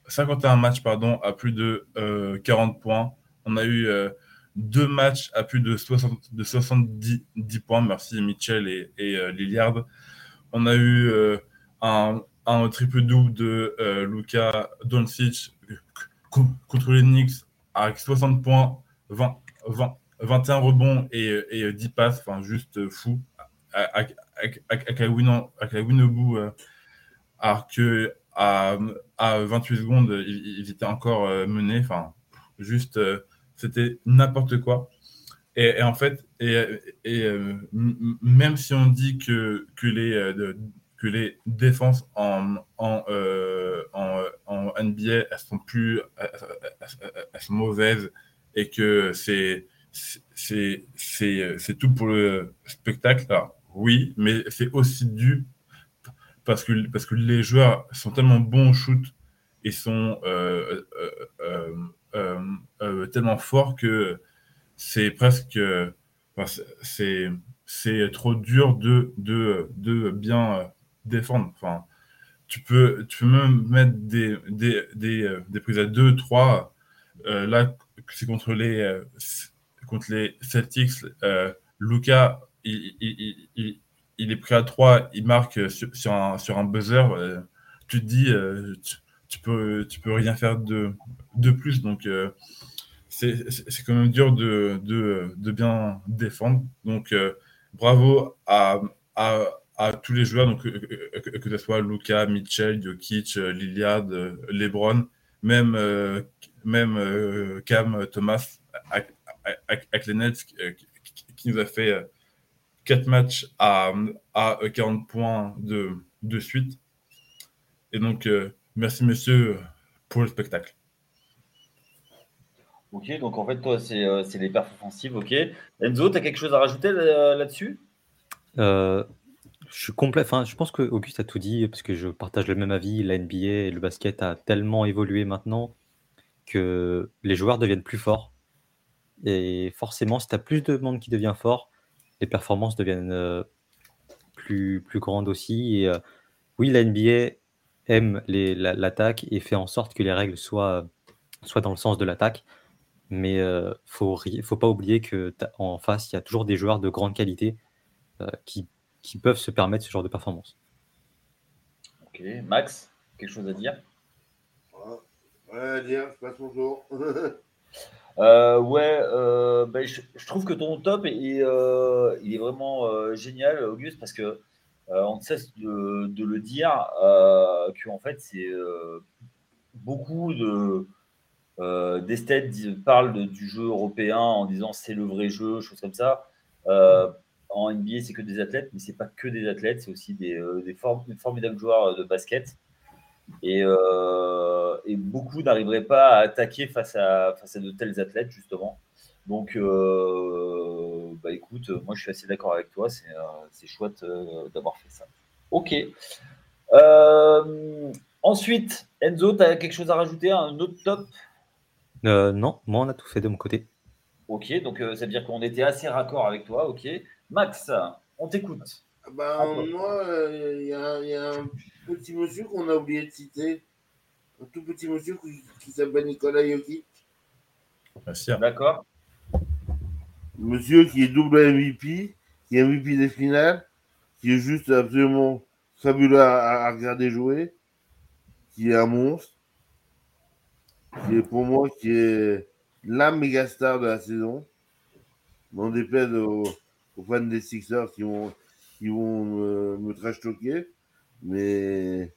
cinquante et un matchs pardon, à plus de euh, quarante points. On a eu euh, deux matchs à plus de, soixante, de soixante-dix points. Merci Mitchell et, et euh, Lillard. On a eu euh, un, un triple-double de euh, Luka Doncic contre les Knicks avec soixante points, vingt, vingt. vingt et un rebonds et, et dix passes, enfin juste fou. Avec la win au bout, alors que à, à vingt-huit secondes, ils il étaient encore menés. Enfin, juste, c'était n'importe quoi. Et, et en fait, et, et, même si on dit que, que, les, que les défenses en, en, en, en N B A, elles sont plus elles sont mauvaises et que c'est C'est, c'est, c'est tout pour le spectacle. Alors, oui, mais c'est aussi dû parce que, parce que les joueurs sont tellement bons au shoot et sont euh, euh, euh, euh, euh, tellement forts que c'est presque enfin, c'est, c'est trop dur de, de, de bien défendre. Enfin, tu, peux, tu peux même mettre des, des, des, des prises à deux, trois. Euh, là, c'est contre les... contre les Celtics, euh, Luka, il, il, il, il est pris à trois, il marque sur, sur, un, sur un buzzer. Euh, tu te dis, euh, tu, tu, peux, tu peux rien faire de, de plus. Donc, euh, c'est, c'est, c'est quand même dur de, de, de bien défendre. Donc, euh, bravo à, à, à tous les joueurs, donc, que, que ce soit Luka, Mitchell, Jokic, Lillard, LeBron, même, euh, même euh, Cam Thomas avec, avec les Nets, qui nous a fait quatre matchs à, à quarante points de, de suite. Et donc, euh, merci, monsieur, pour le spectacle. Ok, donc en fait, toi, c'est, euh, c'est les perfs offensives. Ok. Enzo, tu as quelque chose à rajouter là, là-dessus euh, Je suis complet. Enfin, je pense que Auguste a tout dit, parce que je partage le même avis. La N B A et le basket a tellement évolué maintenant que les joueurs deviennent plus forts. Et forcément, si tu as plus de monde qui devient fort, les performances deviennent euh, plus, plus grandes aussi. Et, euh, oui, la N B A aime les, la, l'attaque et fait en sorte que les règles soient, soient dans le sens de l'attaque. Mais il euh, ne faut, faut pas oublier qu'en face, il y a toujours des joueurs de grande qualité euh, qui, qui peuvent se permettre ce genre de performance. Ok. Max, quelque chose à dire ? Ouais, à dire, je passe mon tour. Euh, ouais, euh, ben, je, je trouve que ton top est, euh, il est vraiment euh, génial, Auguste, parce que euh, on ne cesse de, de le dire euh, qu'en fait, c'est euh, beaucoup de euh, d'esthètes parlent de, du jeu européen en disant c'est le vrai jeu, choses comme ça. Euh, en N B A, c'est que des athlètes, mais c'est pas que des athlètes, c'est aussi des, des, for- des formidables joueurs de basket. Et, euh, et beaucoup n'arriveraient pas à attaquer face à, face à de tels athlètes, justement. Donc, euh, bah écoute, moi, je suis assez d'accord avec toi. C'est, euh, c'est chouette euh, d'avoir fait ça. OK. Euh, ensuite, Enzo, tu as quelque chose à rajouter, un autre top ? euh, Non, moi, on a tout fait de mon côté. OK, donc euh, ça veut dire qu'on était assez raccord avec toi. OK. Max, on t'écoute. Bah, moi, il euh, y, y a un petit monsieur qu'on a oublié de citer. Un tout petit monsieur qui, qui s'appelle Nikola Jokic. Merci. D'accord. Monsieur qui est double M V P, qui est M V P des finales, qui est juste absolument fabuleux à, à regarder jouer, qui est un monstre, qui est pour moi qui est la méga star de la saison. N'en déplaise aux, aux fans des Sixers qui ont. Qui vont me, me trash-talker, mais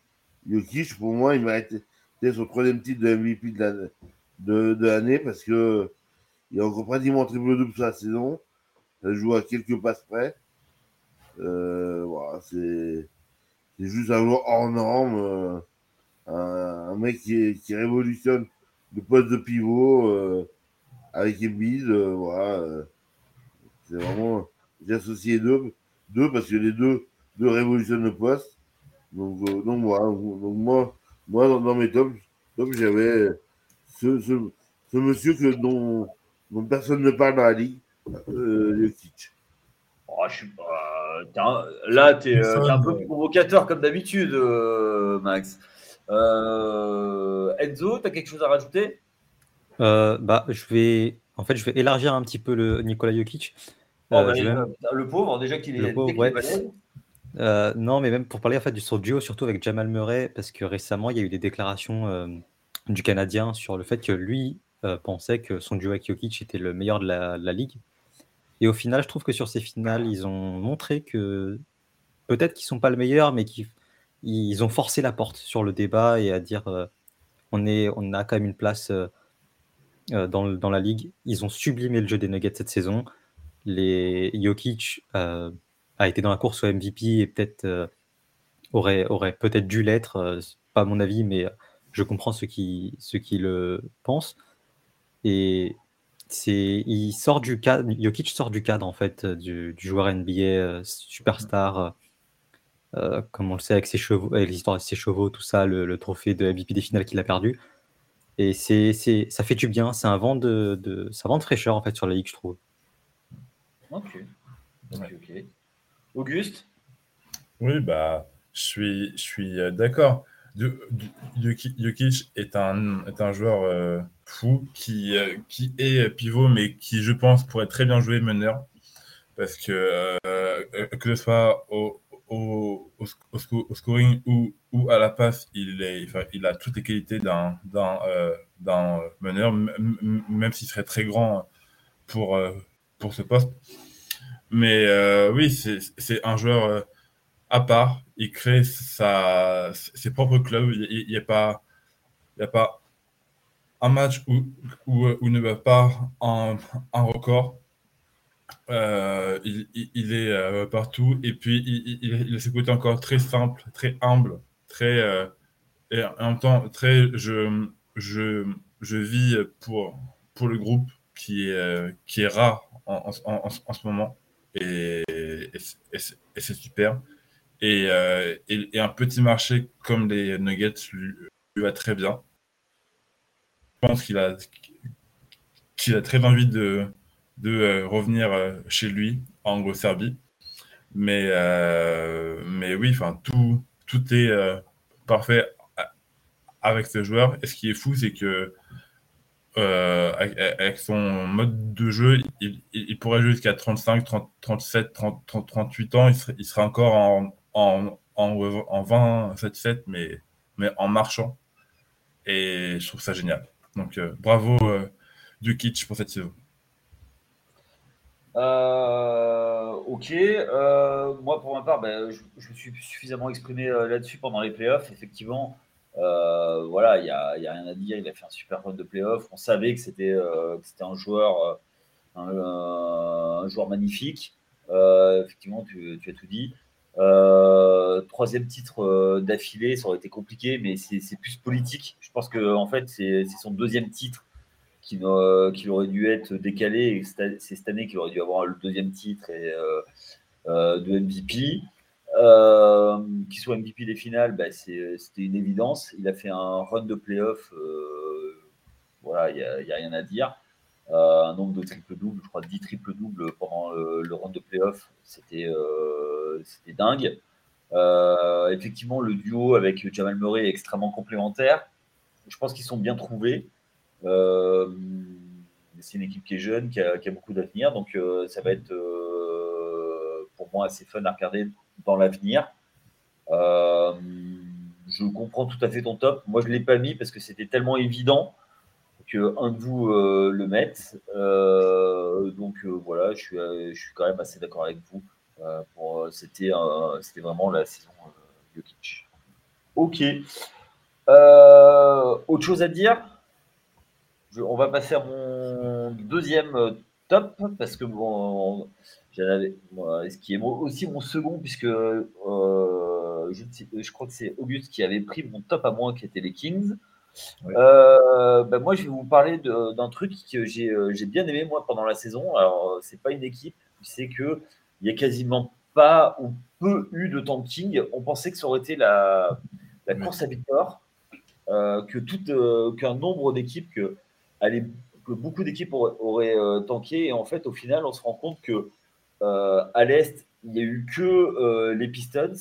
Jokic, pour moi, il mérite son troisième titre de M V P de, la, de, de l'année parce que il a encore pratiquement triple-double sur la saison. Ça joue à quelques passes près. Euh, voilà, c'est, c'est juste un joueur hors norme. Euh, un, un mec qui, est, qui révolutionne le poste de pivot euh, avec Embiid. Euh, voilà, euh, c'est vraiment. J'ai associé deux. Deux, parce que les deux, deux révolutionnent le poste. Donc, euh, donc, voilà. donc moi, moi dans, dans mes tops, top, j'avais ce, ce, ce monsieur que, dont, dont personne ne parle dans la ligue, euh, le kitsch. Oh, je suis pas... t'es un... Là, tu es euh, un peu provocateur comme d'habitude, euh, Max. Euh... Enzo, tu as quelque chose à rajouter ? euh, bah, je vais... En fait, je vais élargir un petit peu le Nikola Jokic. Euh, oh, ben, même... Le pauvre, déjà qu'il est... Pauvre, ouais. euh, non, mais même pour parler en fait, de son duo, surtout avec Jamal Murray, parce que récemment, il y a eu des déclarations euh, du Canadien sur le fait que lui euh, pensait que son duo avec Jokic était le meilleur de la, de la Ligue. Et au final, je trouve que sur ces finales, ils ont montré que peut-être qu'ils ne sont pas le meilleur, mais qu'ils ils ont forcé la porte sur le débat et à dire euh, on, est, on a quand même une place euh, dans, dans la Ligue. Ils ont sublimé le jeu des Nuggets cette saison. Les Jokic euh, a été dans la course au M V P et peut-être euh, aurait, aurait peut-être dû l'être, euh, c'est pas mon avis, mais je comprends ceux qui, ceux qui le pensent. Et c'est, il sort du cadre, Jokic sort du cadre en fait du, du joueur N B A euh, superstar, euh, comme on le sait avec ses chevaux, avec l'histoire de ses chevaux, tout ça, le, le trophée de M V P des finales qu'il a perdu. Et c'est, c'est, ça fait du bien, c'est un vent de, de, c'est un vent de fraîcheur en fait sur la ligue, je trouve. Okay. Okay, ok. Auguste ? Oui, bah, je suis, je suis d'accord. Jokic est un, est un joueur euh, fou qui, euh, qui est pivot, mais qui, je pense, pourrait très bien jouer meneur. Parce que, euh, que ce soit au, au, au, au scoring ou, ou à la passe, il, est, il a toutes les qualités d'un, d'un, euh, d'un meneur, m- même s'il serait très grand pour, euh, pour ce poste. Mais euh, oui, c'est, c'est un joueur euh, à part. Il crée sa, ses propres clubs. Il n'y a, a, a pas un match où, où, où ne va pas un, un record. Euh, il, il, il est euh, partout. Et puis, il, il, il a ce côté encore très simple, très humble, très, euh, et en même temps, très je, je, je vis pour, pour le groupe qui est, qui est rare en, en, en, en ce moment. Et, et, et, c'est, et c'est super. Et, euh, et, et un petit marché comme les Nuggets lui, lui va très bien. Je pense qu'il a, qu'il a très envie de, de revenir chez lui, en Serbie. Mais, euh, mais oui, tout, tout est euh, parfait avec ce joueur. Et ce qui est fou, c'est que euh, avec son mode de jeu, il, il pourrait jouer jusqu'à trente-cinq, trente, trente-sept, trente, trente, trente-huit ans. Il serait, il serait encore en... En, en, en vingt-sept sept, mais, mais en marchant. Et je trouve ça génial. Donc, euh, bravo euh, Jokic pour cette saison. Euh, ok. Euh, moi, pour ma part, ben, je, je me suis suffisamment exprimé euh, là-dessus pendant les playoffs. Effectivement, euh, voilà, il n'y a, y a rien à dire. Il a fait un super run de playoffs. On savait que c'était, euh, que c'était un joueur, un, un joueur magnifique. Euh, effectivement, tu, tu as tout dit. Euh, troisième titre euh, d'affilée, ça aurait été compliqué, mais c'est, c'est plus politique. Je pense que en fait, c'est, c'est son deuxième titre qui, euh, qui aurait dû être décalé. Et c'est, c'est cette année qu'il aurait dû avoir le deuxième titre et euh, euh, de M V P. Euh, qu'il soit M V P des finales, bah, c'est, c'était une évidence. Il a fait un run de playoff. Euh, voilà, il n'y a, a rien à dire. Euh, un nombre de triple-double, je crois dix triple-double pendant le, le round de play-off, c'était, euh, c'était dingue. Euh, effectivement, le duo avec Jamal Murray est extrêmement complémentaire. Je pense qu'ils sont bien trouvés. Euh, c'est une équipe qui est jeune, qui a, qui a beaucoup d'avenir, donc euh, ça va être euh, pour moi assez fun à regarder dans l'avenir. Euh, je comprends tout à fait ton top. Moi, je ne l'ai pas mis parce que c'était tellement évident qu'un de vous euh, le mette. Euh, donc euh, voilà, je suis, euh, je suis quand même assez d'accord avec vous. Euh, pour, euh, c'était, euh, c'était vraiment la saison euh, Jokic. Ok. Euh, autre chose à dire ? je, On va passer à mon deuxième top, parce que bon, j'en avais, bon, ce qui est aussi mon second, puisque euh, je, je crois que c'est Auguste qui avait pris mon top à moi, qui était les Kings. Ouais. Euh, bah moi je vais vous parler de, d'un truc que j'ai, j'ai bien aimé moi pendant la saison. Alors c'est pas une équipe, c'est que il y a quasiment pas ou peu eu de tanking. On pensait que ça aurait été la, la course à victoire, euh, que toute, euh, qu'un nombre d'équipes que, allez, que beaucoup d'équipes auraient, auraient euh, tanké, et en fait au final on se rend compte que euh, à l'est il y a eu que euh, les Pistons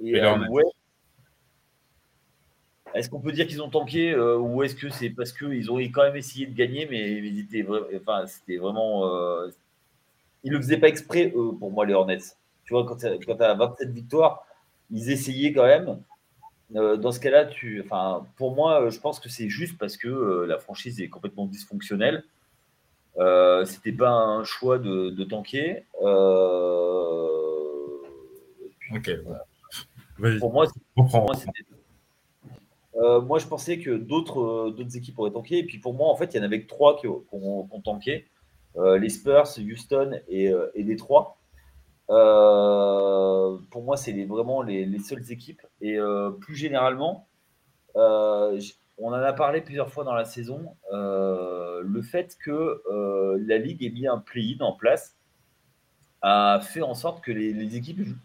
et, et à l'ouest. Est-ce qu'on peut dire qu'ils ont tanké euh, ou est-ce que c'est parce qu'ils ont quand même essayé de gagner, mais, mais ils étaient vra... enfin, c'était vraiment. Euh... Ils ne le faisaient pas exprès, eux, pour moi, les Hornets. Tu vois, quand tu as vingt-sept victoires, ils essayaient quand même. Euh, dans ce cas-là, tu... enfin, pour moi, je pense que c'est juste parce que euh, la franchise est complètement dysfonctionnelle. Euh, ce n'était pas un choix de, de tanker. Euh... Ok. Voilà. Vas-y. Pour moi, pour moi c'était. Euh, moi, je pensais que d'autres, euh, d'autres équipes auraient tanké. Et puis, pour moi, en fait, il y en avait que trois qui ont tanké. Euh, les Spurs, Houston et, euh, et Détroit. Euh, pour moi, c'est les, vraiment les, les seules équipes. Et euh, plus généralement, euh, on en a parlé plusieurs fois dans la saison, euh, le fait que euh, la Ligue ait mis un play-in en place a fait en sorte que les, les équipes jouent.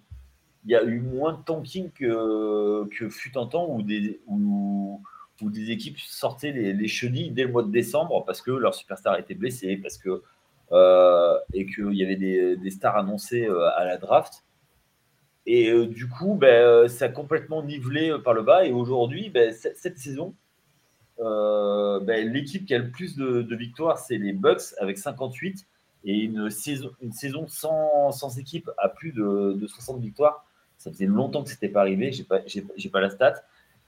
Il y a eu moins de tanking que, que fut un temps où des, où, où des équipes sortaient les, les chenilles dès le mois de décembre parce que leur superstar était blessé, parce que, euh, et qu'il y avait des, des stars annoncées à la draft. Et euh, du coup, ben, ça a complètement nivelé euh, par le bas. Et aujourd'hui, ben, c- cette saison, euh, ben, l'équipe qui a le plus de, de victoires, c'est les Bucks avec cinquante-huit. Et une saison, une saison sans, sans équipe à plus de, de soixante victoires. Ça faisait longtemps que ce n'était pas arrivé. Je n'ai pas, j'ai, j'ai pas la stat.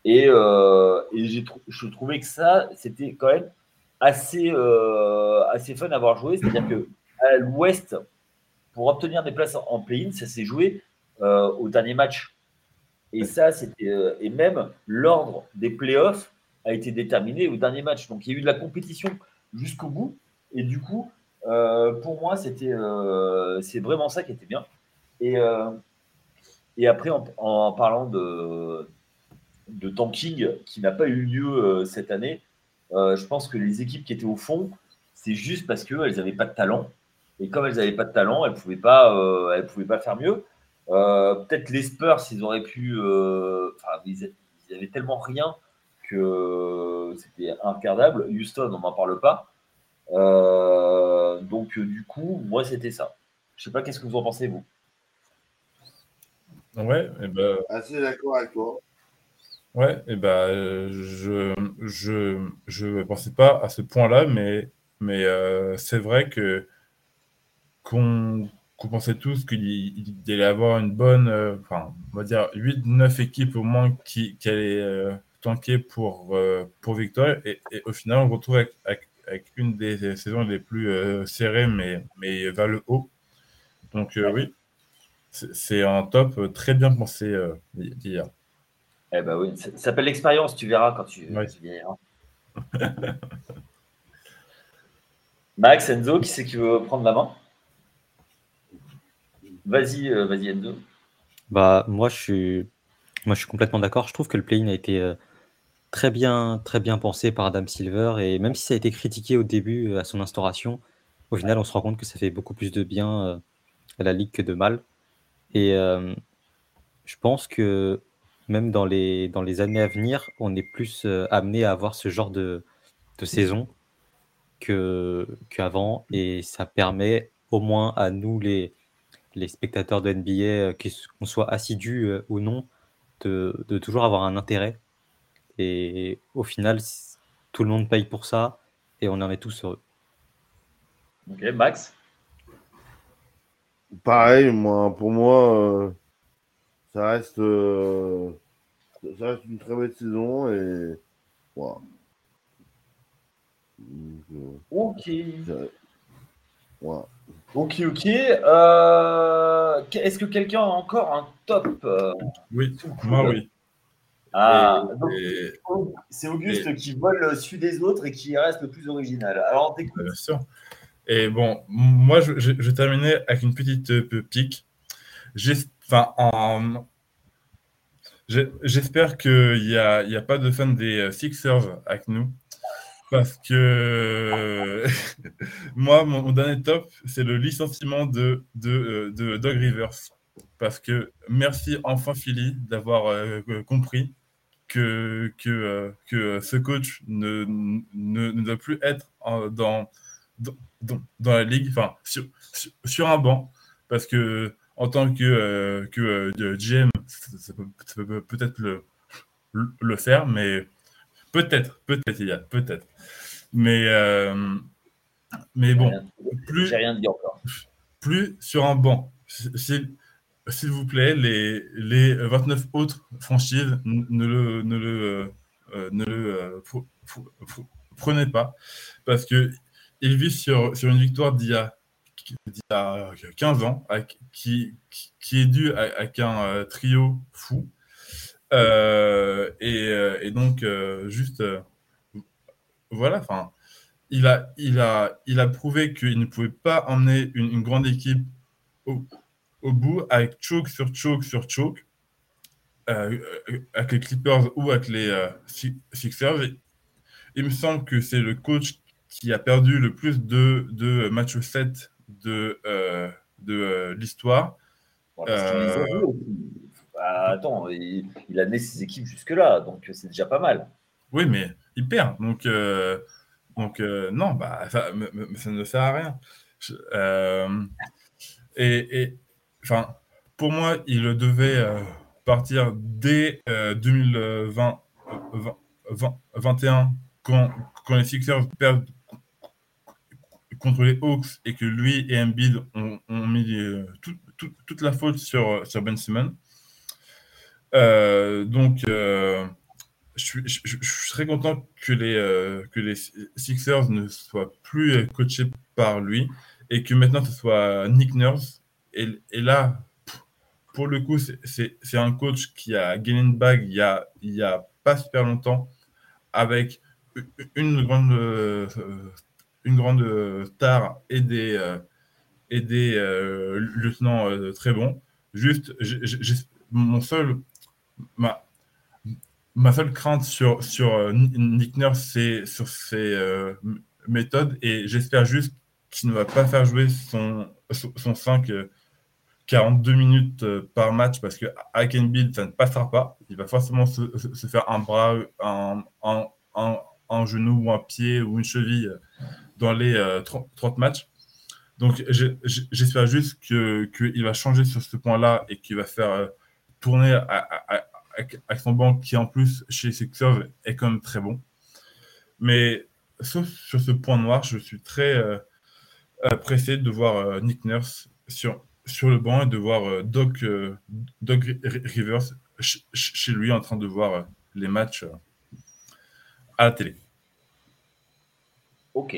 Et, euh, et j'ai tr- je trouvais que ça, c'était quand même assez, euh, assez fun à avoir joué. C'est-à-dire qu'à l'ouest, pour obtenir des places en, en play-in, ça s'est joué Euh, au dernier match. Et ça, c'était euh, et même l'ordre des playoffs a été déterminé au dernier match. Donc il y a eu de la compétition jusqu'au bout. Et du coup, euh, pour moi, c'était euh, c'est vraiment ça qui était bien. Et euh, et après, en, en parlant de de tanking qui n'a pas eu lieu euh, cette année, euh, je pense que les équipes qui étaient au fond, c'est juste parce que elles n'avaient pas de talent. Et comme elles n'avaient pas de talent, elles pouvaient pas euh, elles pouvaient pas faire mieux. Euh, peut-être les Spurs, ils auraient pu. Euh, enfin, ils, ils avaient tellement rien que c'était incardable. Houston, on m'en parle pas. Euh, donc, du coup, moi, c'était ça. Je sais pas, qu'est-ce que vous en pensez, vous ? Ouais, et ben. Assez d'accord avec toi. Ouais, et ben, je je je pensais pas à ce point-là, mais mais euh, c'est vrai que qu'on qu'on pensait tous qu'il il, il allait avoir une bonne, euh, enfin, on va dire huit neuf équipes au moins qui, qui allaient euh, tanker pour, euh, pour victoire. Et, et au final, on se retrouve avec, avec, avec une des saisons les plus euh, serrées, mais, mais vers le haut. Donc, euh, oui, c'est, c'est un top très bien pensé euh, d'hier. Eh ben oui, ça, ça s'appelle l'expérience, tu verras quand tu, ouais. tu viens. Max, Enzo, qui c'est qui veut prendre la main ? Vas-y, euh, vas-y, Endo. Bah, moi, je suis... moi, je suis complètement d'accord. Je trouve que le play-in a été euh, très bien, très bien pensé par Adam Silver. Et même si ça a été critiqué au début euh, à son instauration, au final, on se rend compte que ça fait beaucoup plus de bien euh, à la Ligue que de mal. Et euh, je pense que même dans les, dans les années à venir, on est plus euh, amené à avoir ce genre de, de saison que... qu'avant. Et ça permet au moins à nous, les... les spectateurs de N B A, qu'on soit assidus ou non, de, de toujours avoir un intérêt. Et au final, tout le monde paye pour ça et on en est tous heureux. Ok, Max ? Pareil, moi, pour moi, euh, ça, reste, euh, ça reste une très belle saison et... Wow. Ok. Wow. Ok, ok. Euh, est-ce que quelqu'un a encore un top euh, Oui, moi cool. oui. Ah, et, donc, et, c'est Auguste et, qui vole celui des autres et qui reste le plus original. Alors, t'écoutes. Bien sûr. Et bon, moi, je, je, je terminais avec une petite euh, pique. Enfin, en, j'espère qu'il n'y a, a pas de fans des euh, Sixers avec nous. Parce que moi, mon, mon dernier top, c'est le licenciement de, de, de, de Doc Rivers. Parce que merci enfin Philly d'avoir euh, compris que, que, euh, que ce coach ne, ne, ne doit plus être en, dans, dans, dans la ligue, enfin sur, sur, sur un banc. Parce que en tant que, euh, que euh, G M, ça, ça, peut, ça peut peut-être le, le faire, mais... Peut-être, peut-être, il y a, peut-être. Mais, euh, mais bon, plus, j'ai rien dit encore. Plus sur un banc. S'il, s'il vous plaît, les, les vingt-neuf autres franchises ne le, ne le, euh, ne le euh, pr- pr- pr- prenez pas. Parce qu'il vit sur, sur une victoire d'il y a, d'il y a quinze ans, à, qui, qui est due à, à un trio fou. Euh, et, et donc euh, juste euh, voilà, enfin il a il a il a prouvé qu'il ne pouvait pas emmener une, une grande équipe au, au bout avec choke sur choke sur choke euh, avec les Clippers ou avec les euh, Sixers. Et il me semble que c'est le coach qui a perdu le plus de de match sept de euh, de euh, l'histoire. Bon, euh, Bah, attends, il, il a amené ses équipes jusque-là, donc c'est déjà pas mal. Oui, mais il perd. Donc, euh, donc euh, non, bah, ça, me, me, ça ne sert à rien. Je, euh, et enfin, Pour moi, il devait euh, partir dès euh, deux mille vingt, euh, vingt, vingt, vingt et un, quand, quand les Sixers perdent contre les Hawks et que lui et Embiid ont, ont mis euh, tout, tout, toute la faute sur, sur Ben Simmons. Euh, donc, euh, je, je, je, je serais content que les, euh, que les Sixers ne soient plus coachés par lui et que maintenant ce soit Nick Nurse. Et, et là, pour le coup, c'est, c'est, c'est un coach qui a gagné une bague il n'y a, il y a pas super longtemps avec une grande, euh, une grande euh, star et des, euh, et des euh, lieutenants euh, très bons. Juste, j'ai, j'ai, mon seul, ma, ma seule crainte sur, sur euh, Nick Nurse, c'est sur ses euh, méthodes, et j'espère juste qu'il ne va pas faire jouer son, son, son cinq euh, quarante-deux minutes euh, par match, parce que avec Embiid, ça ne passera pas. Il va forcément se, se, se faire un bras, un, un, un, un genou ou un pied ou une cheville euh, dans les euh, trente matchs. Donc, je, je, j'espère juste que, que il va changer sur ce point-là et qu'il va faire euh, tourner à, à, à, à son banc, qui en plus, chez Sixers, est quand même très bon. Mais sauf sur ce point noir, je suis très euh, pressé de voir euh, Nick Nurse sur, sur le banc et de voir euh, Doc, euh, Doc Rivers ch- ch- chez lui en train de voir euh, les matchs euh, à la télé. Ok.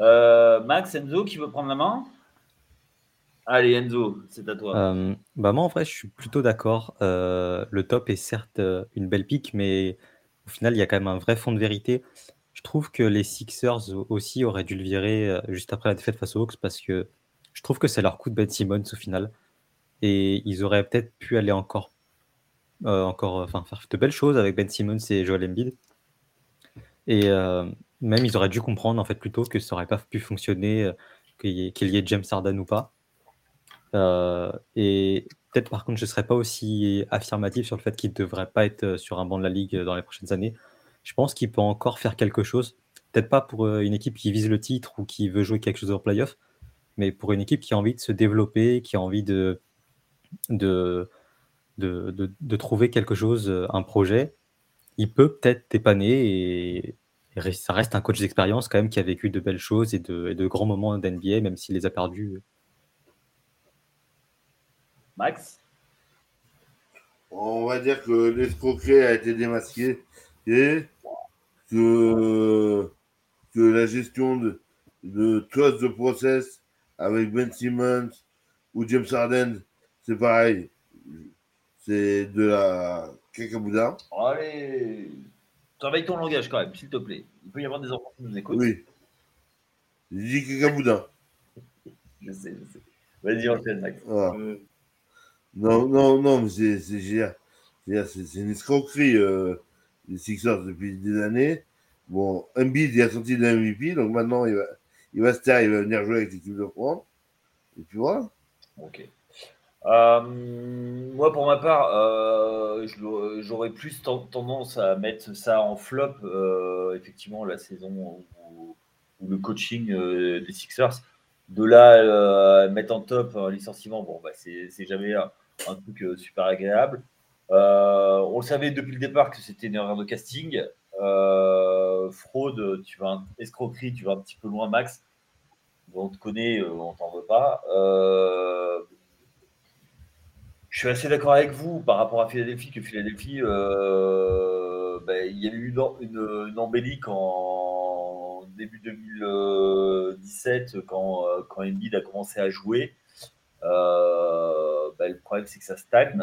Euh, Max, Enzo, qui veut prendre la main ? Allez, Enzo, c'est à toi. Euh, bah moi, en vrai, je suis plutôt d'accord. Euh, le top est certes euh, une belle pique, mais au final, il y a quand même un vrai fond de vérité. Je trouve que les Sixers aussi auraient dû le virer euh, juste après la défaite face aux Hawks, parce que je trouve que c'est leur coup de Ben Simmons au final. Et ils auraient peut-être pu aller encore, euh, encore enfin, faire de belles choses avec Ben Simmons et Joel Embiid. Et... Euh, Même, ils auraient dû comprendre, en fait, plutôt que ça n'aurait pas pu fonctionner, euh, qu'il, y ait, qu'il y ait James Harden ou pas. Euh, et peut-être, par contre, je ne serais pas aussi affirmatif sur le fait qu'il ne devrait pas être sur un banc de la Ligue dans les prochaines années. Je pense qu'il peut encore faire quelque chose. Peut-être pas pour euh, une équipe qui vise le titre ou qui veut jouer quelque chose en play-off, mais pour une équipe qui a envie de se développer, qui a envie de, de, de, de, de trouver quelque chose, un projet. Il peut peut-être dépanner et... Ça reste un coach d'expérience quand même qui a vécu de belles choses et de, et de grands moments d'N B A, même s'il les a perdus. Max ? On va dire que l'escroquerie a été démasquée et que, que la gestion de, de trust de process avec Ben Simmons ou James Harden, c'est pareil. C'est de la cacaboudin. Allez ! Travaille ton langage quand même, s'il te plaît. Il peut y avoir des enfants qui nous écoutent. Oui. J'ai dit cacaboudin. je sais, je sais. Vas-y, enchaîne, Max. Voilà. Euh... Non, non, non, mais c'est, c'est génial. C'est, c'est une escroquerie, euh, les Sixers, depuis des années. Bon, Embiid, il a sorti de M V P, donc maintenant, il va, il va se taire, il va venir jouer avec l'équipe de France. Et puis voilà. Ok. Euh, moi pour ma part euh, j'aurais plus tendance à mettre ça en flop euh, effectivement la saison ou le coaching euh, des Sixers. De là euh, mettre en top un licenciement, bon bah c'est, c'est jamais un, un truc euh, super agréable. Euh, on le savait depuis le départ que c'était une erreur de casting, euh, fraude, tu vas un, escroquerie, tu vas un petit peu loin Max, on te connaît, euh, on t'en veut pas. Euh, Je suis assez d'accord avec vous par rapport à Philadelphie, que Philadelphie, euh, ben, il y a eu une, une, une embellie en début deux mille dix-sept, quand, quand Embiid a commencé à jouer. Euh, ben, le problème, c'est que ça stagne.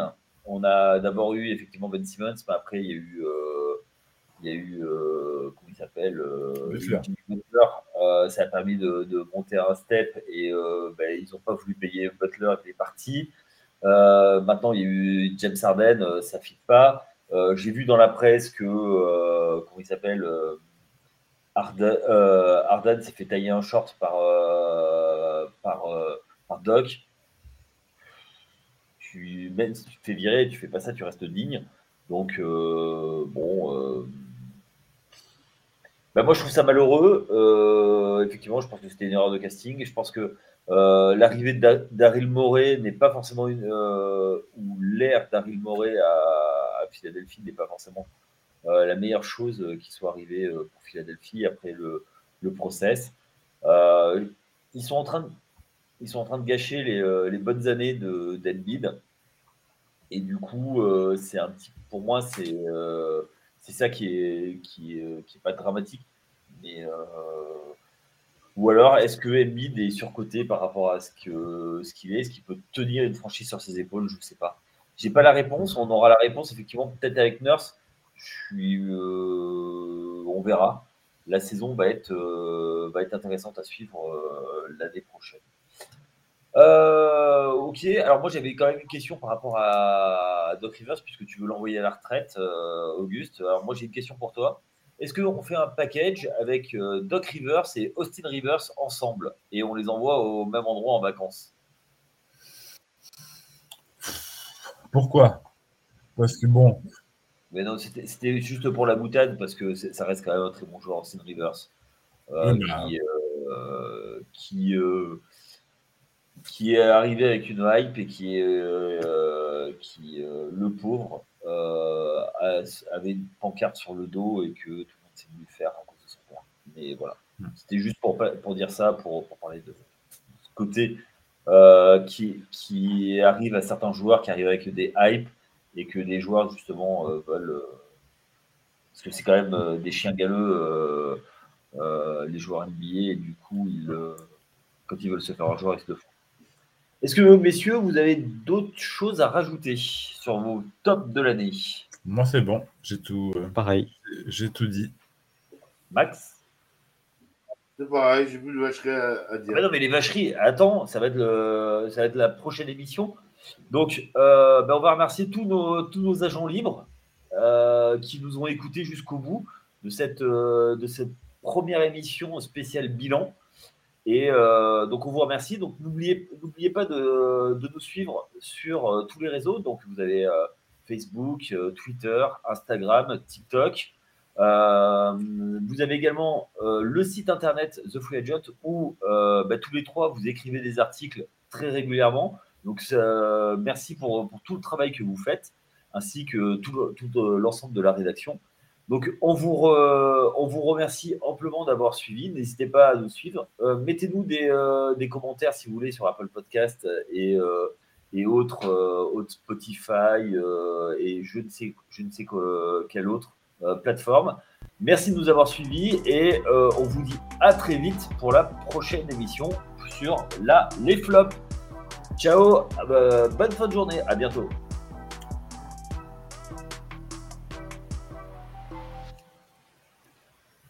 On a d'abord eu effectivement Ben Simmons, mais après, il y a eu, euh, il y a eu euh, comment il s'appelle euh, Jimmy Butler. Euh, ça a permis de, de monter un step et euh, ben, ils n'ont pas voulu payer Butler et il est parti. Euh, maintenant, il y a eu James Harden, euh, ça ne fit pas. Euh, j'ai vu dans la presse que, euh, comment il s'appelle, euh, Harden, euh, Harden s'est fait tailler un short par, euh, par, euh, par Doc. Tu, même si tu te fais virer, tu ne fais pas ça, tu restes digne. Donc, euh, bon... Euh, bah moi, je trouve ça malheureux. Euh, effectivement, je pense que c'était une erreur de casting. Je pense que Euh, l'arrivée de Daryl Morey n'est pas forcément une, euh, ou l'ère Daryl Morey à, à Philadelphie n'est pas forcément euh, la meilleure chose qui soit arrivée euh, pour Philadelphie après le, le process. Euh, ils sont en train de, ils sont en train de gâcher les, euh, les bonnes années de d'Embiid et du coup euh, c'est un petit, pour moi c'est euh, c'est ça qui est qui est, qui est pas dramatique mais euh, ou alors, est-ce que Embiid est surcoté par rapport à ce, que, ce qu'il est? Est-ce qu'il peut tenir une franchise sur ses épaules? Je ne sais pas. Je n'ai pas la réponse. On aura la réponse, effectivement, peut-être avec Nurse. Je suis, euh, on verra. La saison va être, euh, va être intéressante à suivre euh, l'année prochaine. Euh, ok. Alors, moi, j'avais quand même une question par rapport à Doc Rivers, puisque tu veux l'envoyer à la retraite, euh, Auguste. Alors, moi, j'ai une question pour toi. Est-ce qu'on fait un package avec Doc Rivers et Austin Rivers ensemble et on les envoie au même endroit en vacances? Pourquoi? Parce que bon. Mais non, c'était, c'était juste pour la boutade parce que ça reste quand même un très bon joueur, Austin Rivers, euh, qui, euh, qui, euh, qui est arrivé avec une hype et qui est euh, qui euh, le pauvre. Euh, avait une pancarte sur le dos et que tout le monde s'est voulu faire à cause de son père. Mais voilà, c'était juste pour, pour dire ça, pour, pour parler de ce côté euh, qui, qui arrive à certains joueurs qui arrivent avec des hypes et que des joueurs justement euh, veulent. Euh, parce que c'est quand même euh, des chiens galeux, euh, euh, les joueurs N B A, et du coup, ils, euh, quand ils veulent se faire un joueur, ils se le font. Est-ce que, messieurs, vous avez d'autres choses à rajouter sur vos tops de l'année? Moi, c'est bon. J'ai tout, euh, pareil. J'ai tout dit. Max? C'est pareil, j'ai plus de vacheries à, à dire. Ah, non, mais les vacheries, attends, ça va être, le, ça va être la prochaine émission. Donc, euh, ben, on va remercier tous nos, tous nos agents libres euh, qui nous ont écoutés jusqu'au bout de cette, euh, de cette première émission spéciale bilan. Et euh, donc, on vous remercie. Donc, n'oubliez, n'oubliez pas de, de nous suivre sur euh, tous les réseaux. Donc, vous avez euh, Facebook, euh, Twitter, Instagram, TikTok. Euh, vous avez également euh, le site internet The Free Agent où euh, bah, tous les trois, vous écrivez des articles très régulièrement. Donc, euh, merci pour, pour tout le travail que vous faites ainsi que tout, tout euh, l'ensemble de la rédaction. Donc, on vous, re, on vous remercie amplement d'avoir suivi. N'hésitez pas à nous suivre. Euh, mettez-nous des, euh, des commentaires, si vous voulez, sur Apple Podcast et, euh, et autres, euh, autres Spotify euh, et je ne sais, je ne sais quoi, quelle autre euh, plateforme. Merci de nous avoir suivis et euh, on vous dit à très vite pour la prochaine émission sur la, les flops. Ciao, euh, bonne fin de journée, à bientôt.